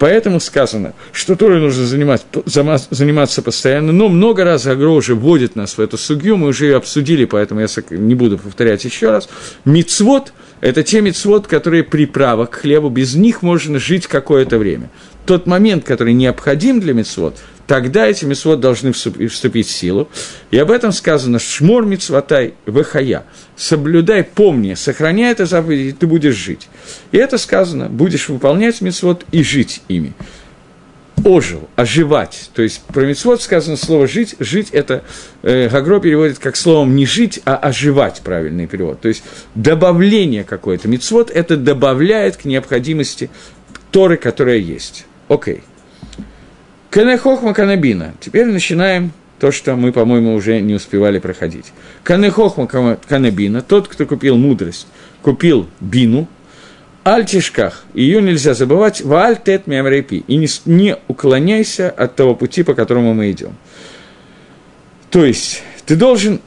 Поэтому сказано, что Торой нужно занимать, заниматься постоянно, но много раз Гагро уже вводит нас в эту сугью, мы уже ее обсудили, поэтому я не буду повторять еще раз. Мицвот – это те мицвот, которые приправа к хлебу, без них можно жить какое-то время. Тот момент, который необходим для мицвот, тогда эти мицвот должны вступить в силу. И об этом сказано «шмор мицвотай вехая» – «соблюдай, помни, сохраняй это заповедь, и ты будешь жить». И это сказано «будешь выполнять мицвот и жить ими». Ожил, оживать, то есть про мицвот сказано слово «жить», «жить» это э, Гагро переводит как словом «не жить», а «оживать» правильный перевод. То есть добавление какое-то, мицвот это добавляет к необходимости Торы, которая есть. Окей. Кане хохма канабина. Теперь начинаем то, что мы, по-моему, уже не успевали проходить. Кане хохма канабина. Тот, кто купил мудрость, купил бину. Альтишках. Ее нельзя забывать. Вааль тет миамрепи. И не, не уклоняйся от того пути, по которому мы идем. То есть ты должен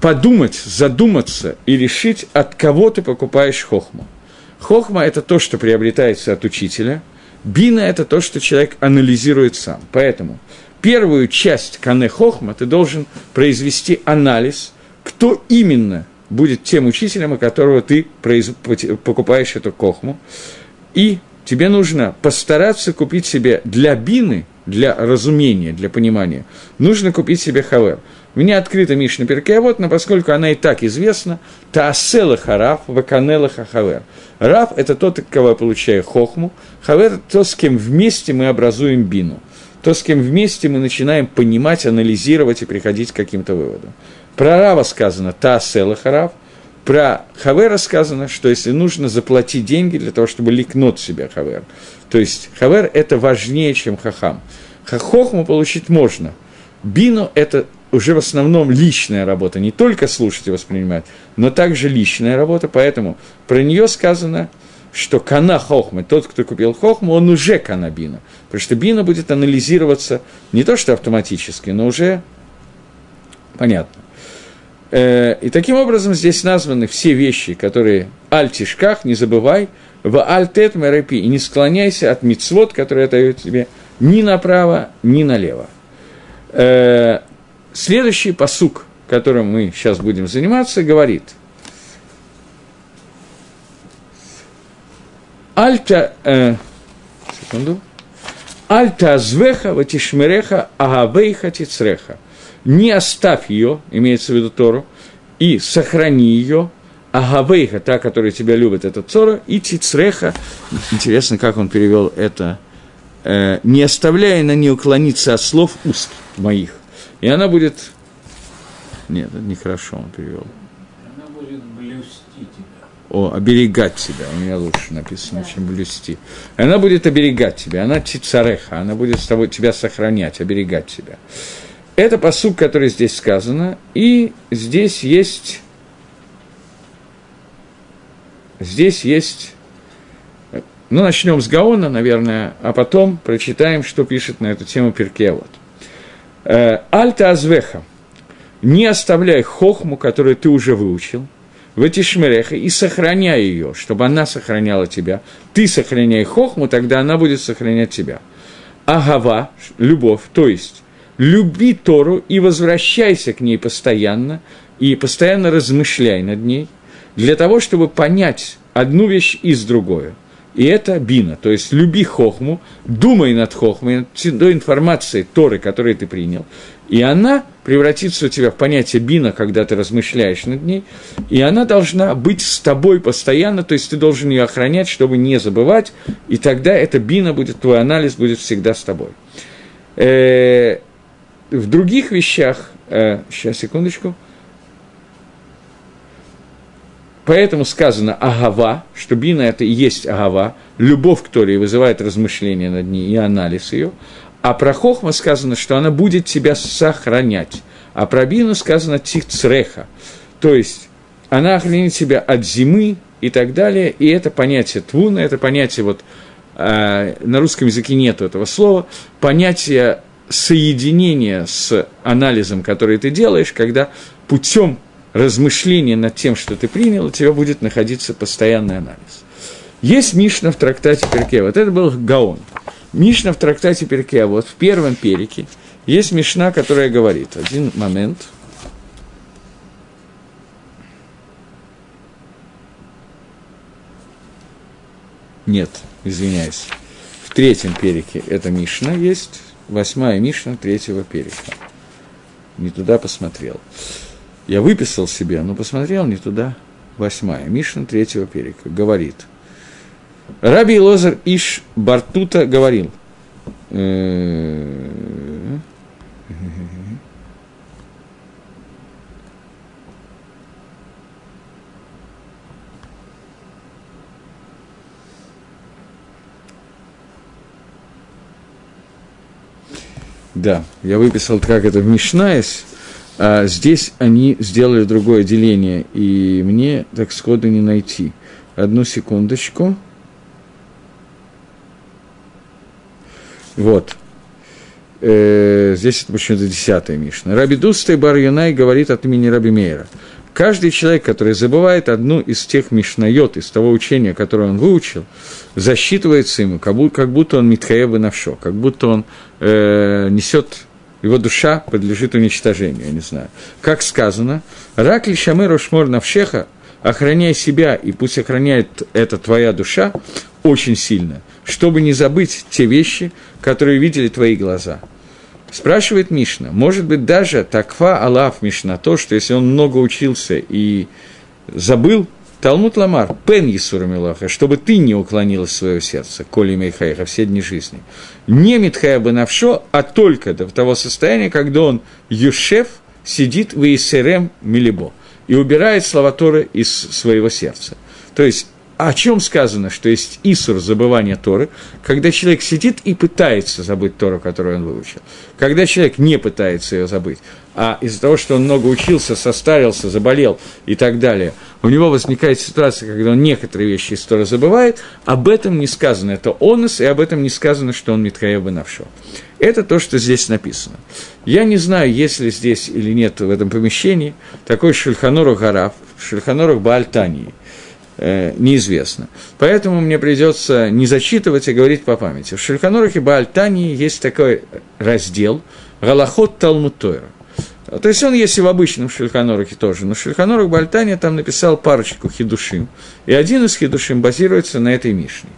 подумать, задуматься и решить, от кого ты покупаешь хохму. Хохма – это то, что приобретается от учителя. Бина – это то, что человек анализирует сам. Поэтому первую часть Кане Хохма ты должен произвести анализ, кто именно будет тем учителем, у которого ты произ... покупаешь эту хохму. И тебе нужно постараться купить себе для бины, для разумения, для понимания, нужно купить себе хавер. У меня открыта Мишна Пиркей Авот, но поскольку она и так известна, «Таасе леха рав, вакане леха хавер». Рав – это тот, от кого я получаю хохму, хавер – это то, с кем вместе мы образуем бину, то, с кем вместе мы начинаем понимать, анализировать и приходить к каким-то выводам. Про рава сказано «Таасе леха рав», про хавера сказано, что если нужно, заплати деньги для того, чтобы ликнуть себя хавер. То есть хавер – это важнее, чем хахам. Хохму получить можно, бину – это уже в основном личная работа, не только слушать и воспринимать, но также личная работа, поэтому про нее сказано, что кана хохмы, тот, кто купил хохму, он уже кана бина, потому что бина будет анализироваться не то что автоматически, но уже понятно. И таким образом здесь названы все вещи, которые «аль-тишках», «не забывай», «ва-аль-тет мэрэпи», «и не склоняйся от мицвот», которые дают тебе ни направо, ни налево. Следующий пасук, которым мы сейчас будем заниматься, говорит «Альта...» э, секунду. «Альта азвеха ватишмереха агавейха тицреха». «Не оставь ее», имеется в виду Тору, «и сохрани ее, агавейха», та, которая тебя любит, это Тора, и тицреха. Интересно, как он перевел это. Э, «Не оставляя на ней уклониться от слов уст моих». И она будет... Нет, это нехорошо он перевел. Она будет блюсти тебя. О, оберегать тебя. У меня лучше написано, да, чем блюсти. Она будет оберегать тебя. Она тицареха. Она будет с тобой тебя сохранять, оберегать тебя. Это пасук, который здесь сказано. И здесь есть... Здесь есть... Ну, начнем с Гаона, наверное, а потом прочитаем, что пишет на эту тему Пиркей Авот. «Альта азвеха». Не оставляй хохму, которую ты уже выучил, в эти шмереха, и сохраняй ее, чтобы она сохраняла тебя. Ты сохраняй хохму, тогда она будет сохранять тебя. Агава, любовь, то есть люби Тору и возвращайся к ней постоянно, и постоянно размышляй над ней, для того, чтобы понять одну вещь из другой. И это бина, то есть люби хохму, думай над хохмой, до информации Торы, которую ты принял, и она превратится у тебя в понятие бина, когда ты размышляешь над ней, и она должна быть с тобой постоянно, то есть ты должен ее охранять, чтобы не забывать, и тогда эта бина будет, твой анализ будет всегда с тобой. Э-э- в других вещах, э- сейчас, секундочку, поэтому сказано «агава», что бина – это и есть агава, любовь к Торе вызывает размышления над ней и анализ ее. А про хохма сказано, что она будет тебя сохранять. А про бину сказано «тихцреха», то есть она охранит тебя от зимы и так далее. И это понятие твуна, это понятие, вот э, на русском языке нету этого слова, понятие соединения с анализом, который ты делаешь, когда путем размышления над тем, что ты принял, у тебя будет находиться постоянный анализ. Есть Мишна в трактате Пиркей Авот. Это был Гаон. Мишна в трактате Пиркей Авот, в первом перике, есть Мишна, которая говорит, один момент, нет, извиняюсь, в третьем перике эта Мишна есть, восьмая Мишна третьего перика, не туда посмотрел, я выписал себе, но посмотрел не туда, восьмая Мишна третьего перика, говорит, Рабби Элиэзер иш Бартута говорил. Да, я выписал, как это в Мишне, а здесь они сделали другое деление, и мне так сходу не найти. Одну секундочку. Вот. Э-э- здесь это почему-то десятая Мишна. Раби Дустай бар Юнай говорит от имени Раби Мейра. Каждый человек, который забывает одну из тех мишнайот, из того учения, которое он выучил, засчитывается ему, как будто он митхаев бенавшо, как будто он несет, его душа подлежит уничтожению, я не знаю. Как сказано, «Рак ли шамэ рошмор навшеха, охраняй себя, и пусть охраняет это твоя душа очень сильно». Чтобы не забыть те вещи, которые видели твои глаза. Спрашивает Мишна, может быть, даже таква Алаф Мишна, то, что если он много учился и забыл, Талмуд Ламар, пен Есура Милаха, чтобы ты не уклонилась в свое сердце, коли мейхаеха, все дни жизни. Не митхая бенавшо, а только до того состояния, когда он, юшеф, сидит в Есерем Милибо и убирает слова Торы из своего сердца. То есть, о чем сказано, что есть исур забывания Торы, когда человек сидит и пытается забыть Тору, которую он выучил. Когда человек не пытается ее забыть, а из-за того, что он много учился, состарился, заболел и так далее, у него возникает ситуация, когда он некоторые вещи из Торы забывает, об этом не сказано. Это онос, и об этом не сказано, что он митхаяв бен-навшо. Это то, что здесь написано. Я не знаю, есть ли здесь или нет в этом помещении такой Шульханурух-Гарав, Шульханурух-Баальтани, неизвестно. Поэтому мне придется не зачитывать, а говорить по памяти. В Шульханурухе Баальтани есть такой раздел «Галахот Талмуд Тойра». То есть он есть и в обычном Шульханурухе тоже, но Шульханурух Баальтани там написал парочку хидушим, и один из хидушим базируется на этой Мишне.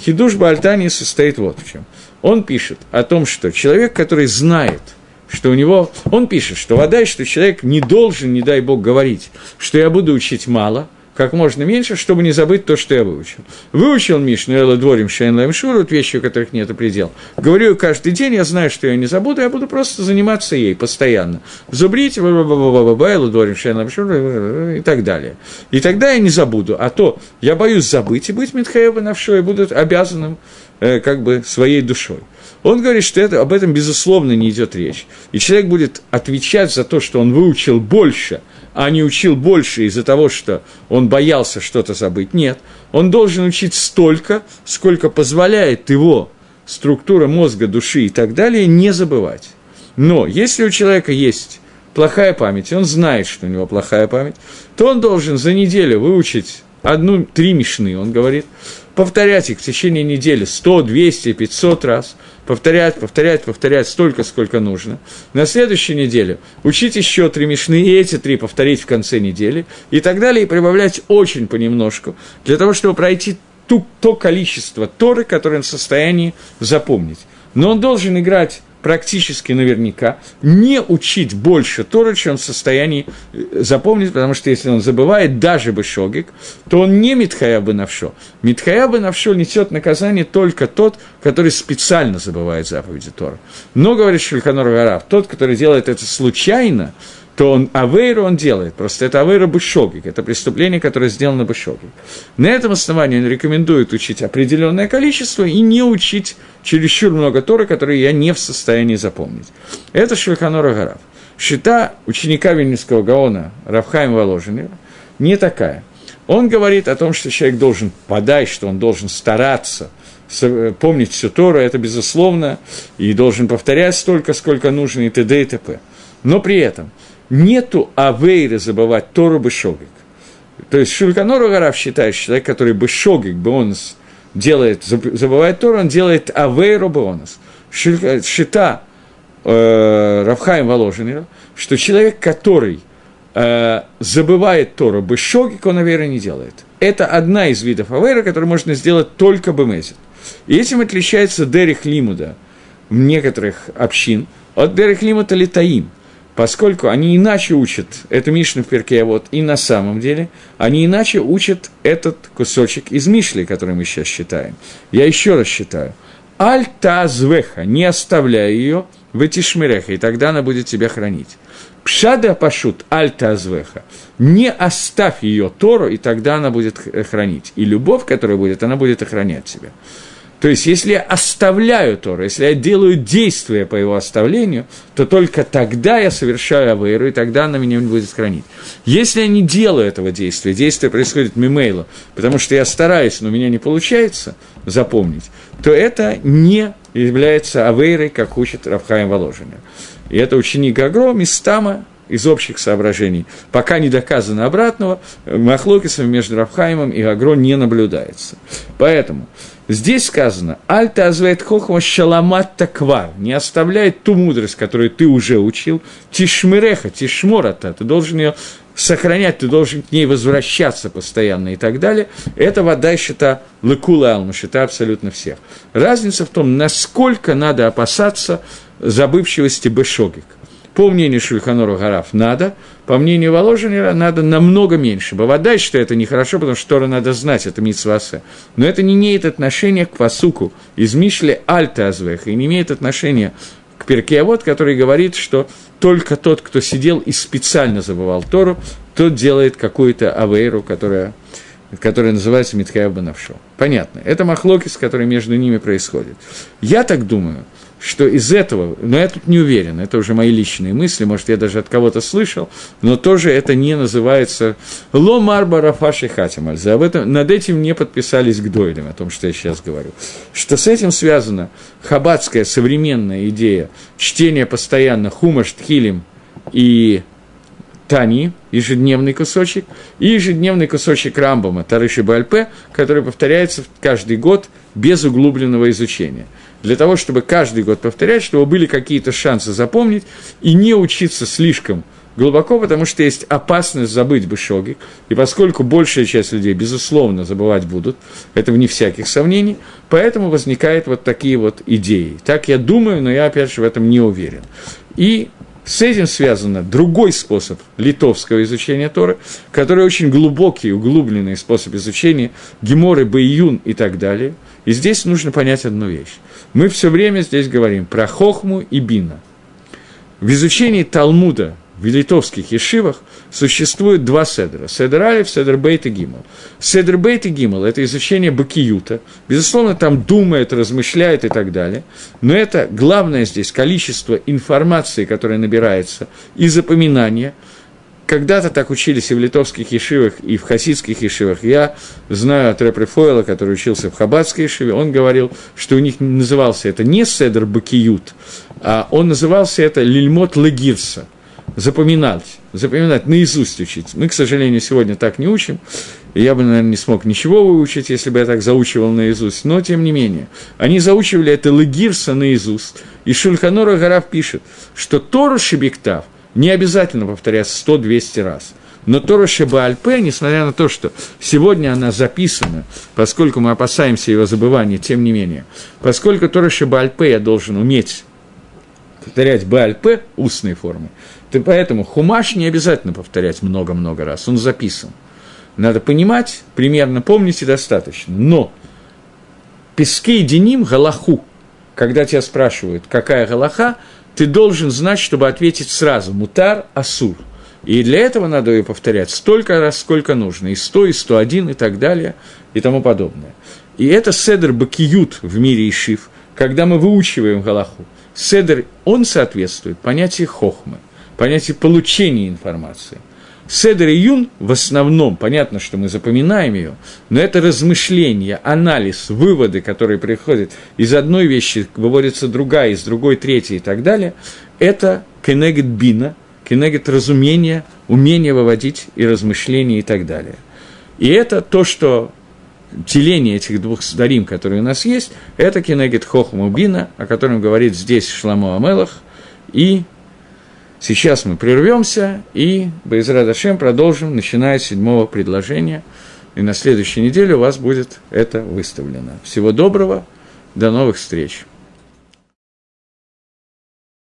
Хидуш Баальтани состоит вот в чем. Он пишет о том, что человек, который знает, что у него... Он пишет, что вода, что человек не должен, не дай Бог, говорить, что я буду учить мало, как можно меньше, чтобы не забыть то, что я выучил. Выучил Мишну Элла Дворим Шейн Лайм Шурут, вещи, у которых нет предела. Говорю каждый день, я знаю, что я не забуду, я буду просто заниматься ей постоянно. Зубрить, ба-ба-ба-ба-ба-ба, Элла Дворим Шейн Лайм Шурут и так далее. И тогда я не забуду, а то я боюсь забыть и быть митхаяв бен-навшо, и буду обязанным э, как бы своей душой. Он говорит, что это, об этом, безусловно, не идет речь. И человек будет отвечать за то, что он выучил больше, а не учил больше из-за того, что он боялся что-то забыть. Нет, он должен учить столько, сколько позволяет его структура мозга, души и так далее не забывать. Но если у человека есть плохая память, он знает, что у него плохая память, то он должен за неделю выучить одну, три мишны, он говорит, повторять их в течение недели сто, двести, пятьсот раз, повторять, повторять, повторять столько, сколько нужно. На следующей неделе учить еще три мишны, и эти три повторить в конце недели, и так далее, и прибавлять очень понемножку, для того, чтобы пройти ту, то количество Торы, которое он в состоянии запомнить. Но он должен играть практически наверняка, не учить больше Торы, чем в состоянии запомнить, потому что если он забывает даже бы шогик, то он не митхаяв бен-навшо. Митхаяв бен-навшо несет наказание только тот, который специально забывает заповеди Торы. Но, говорит Шульханурух Гарав, тот, который делает это случайно, то он авейру он делает, просто это авейра бешогик, это преступление, которое сделано бешогик. На этом основании он рекомендует учить определенное количество и не учить чересчур много Торы, которые я не в состоянии запомнить. Это Шульханурух Гарав. Шита ученика Вильнюсского Гаона Рав Хаима Воложина не такая. Он говорит о том, что человек должен подать, что он должен стараться помнить всю Тору, это безусловно, и должен повторять столько, сколько нужно, и т.д. и т.п. Но при этом нету авейры забывать Тору бешогик. То есть Шульханурух Гарав считает, что человек, который бешогик, беонос, делает, забывает Тору, он делает авейру беонос. Шита э, Рав Хаим Воложин, что человек, который э, забывает Тору бешогик, он авейры не делает. Это одна из видов авейры, которую можно сделать только бемезет. И этим отличается Дерих Лимуда некоторых общин от Дерих Лимуда Литаим, поскольку они иначе учат эту Мишну в Пиркей Авот, и на самом деле они иначе учат этот кусочек из Мишлей, который мы сейчас считаем. Я еще раз считаю. «Аль тазвеха, не оставляй ее, вытишмиреха, и тогда она будет тебя хранить». «Пшада пашут, аль тазвеха, не оставь ее Тору, и тогда она будет хранить». И любовь, которая будет, она будет охранять тебя. То есть, если я оставляю Тору, если я делаю действия по его оставлению, то только тогда я совершаю авейру, и тогда она меня не будет хранить. Если я не делаю этого действия, действие происходит мимейло, потому что я стараюсь, но у меня не получается запомнить, то это не является авейрой, как учит Рав Хаим Воложин. И это ученик Гагро, Мистама, из общих соображений. Пока не доказано обратного, махлокисов между Рав Хаимом и Гагро не наблюдается. Поэтому здесь сказано «Альта азвейт хохма шаламат таквар» – «Не оставляй ту мудрость, которую ты уже учил, тишмиреха, тишмората» – «Ты должен ее сохранять, ты должен к ней возвращаться постоянно» и так далее. Это вода счета лыкула алма, счета абсолютно всех. Разница в том, насколько надо опасаться забывчивости бешогик. По мнению Шульханурух Гарав надо, по мнению Воложина надо намного меньше. Бывает, что это нехорошо, потому что Тору надо знать, это мицвасе. Но это не имеет отношения к пасуку из Мишле Альта Азвеха, и не имеет отношения к Пиркей Авот, который говорит, что только тот, кто сидел и специально забывал Тору, тот делает какую-то авейру, которая которая называется Митхаяв ба-Навшо. Понятно. Это махлокис, который между ними происходит. Я так думаю, что из этого, но я тут не уверен, это уже мои личные мысли, может, я даже от кого-то слышал, но тоже это не называется «Ло марба рафаш и хатимальзе». Об этом, над этим не подписались гдойлем, о том, что я сейчас говорю. Что с этим связана хаббатская современная идея чтения постоянно хумаш, тхилим и тани, ежедневный кусочек, и ежедневный кусочек Рамбама Тарыши Бальпе, который повторяется каждый год без углубленного изучения. Для того, чтобы каждый год повторять, чтобы были какие-то шансы запомнить и не учиться слишком глубоко, потому что есть опасность забыть бешогик. И поскольку большая часть людей, безусловно, забывать будут, это вне всяких сомнений, поэтому возникают вот такие вот идеи. Так я думаю, но я, опять же, в этом не уверен. И с этим связан другой способ литовского изучения Торы, который очень глубокий, углубленный способ изучения, геморы, бейюн и так далее. И здесь нужно понять одну вещь. Мы все время здесь говорим про хохму и бина. В изучении Талмуда в литовских ешивах существует два седра. Седр Алеф, седр Бейт и Гимел. Седр Бейт и Гимел – это изучение бакиюта. Безусловно, там думает, размышляет и так далее. Но это главное здесь количество информации, которая набирается, и запоминания. Когда-то так учились и в литовских ешивах, и в хасидских ешивах. Я знаю от Репре Фойла, который учился в хаббатской ешиве, он говорил, что у них назывался это не седр бакиют, а он назывался это лильмот легирса. Запоминать, запоминать, наизусть учить. Мы, к сожалению, сегодня так не учим. Я бы, наверное, не смог ничего выучить, если бы я так заучивал наизусть. Но, тем не менее, они заучивали это легирса наизусть. И Шульханурух-Гарав пишет, что Тору Шебектав не обязательно повторять сто-двести раз. Но Тора Шебаальпе, несмотря на то, что сегодня она записана, поскольку мы опасаемся его забывания, тем не менее, поскольку Тора Шебаальпе я должен уметь повторять Баальпе устной формы, то поэтому хумаш не обязательно повторять много-много раз, он записан. Надо понимать, примерно помнить и достаточно. Но пескей деним галаху, когда тебя спрашивают, какая галаха, ты должен знать, чтобы ответить сразу «мутар асур». И для этого надо ее повторять столько раз, сколько нужно, и сто, и сто один, и так далее, и тому подобное. И это седр бакиют в мире ишив, когда мы выучиваем галаху. Седр, он соответствует понятию хохмы, понятию получения информации. Седр и юн в основном, понятно, что мы запоминаем ее, но это размышления, анализ, выводы, которые приходят из одной вещи, выводится другая, из другой третья и так далее, это кенегет бина, кенегет разумение, умение выводить и размышления и так далее. И это то, что деление этих двух сдарим, которые у нас есть, это кенегет хохма бина, о котором говорит здесь Шломо а-Мелех, и сейчас мы прервемся и Бе'эзрат Ашем продолжим, начиная с седьмого предложения. И на следующей неделе у вас будет это выставлено. Всего доброго, до новых встреч.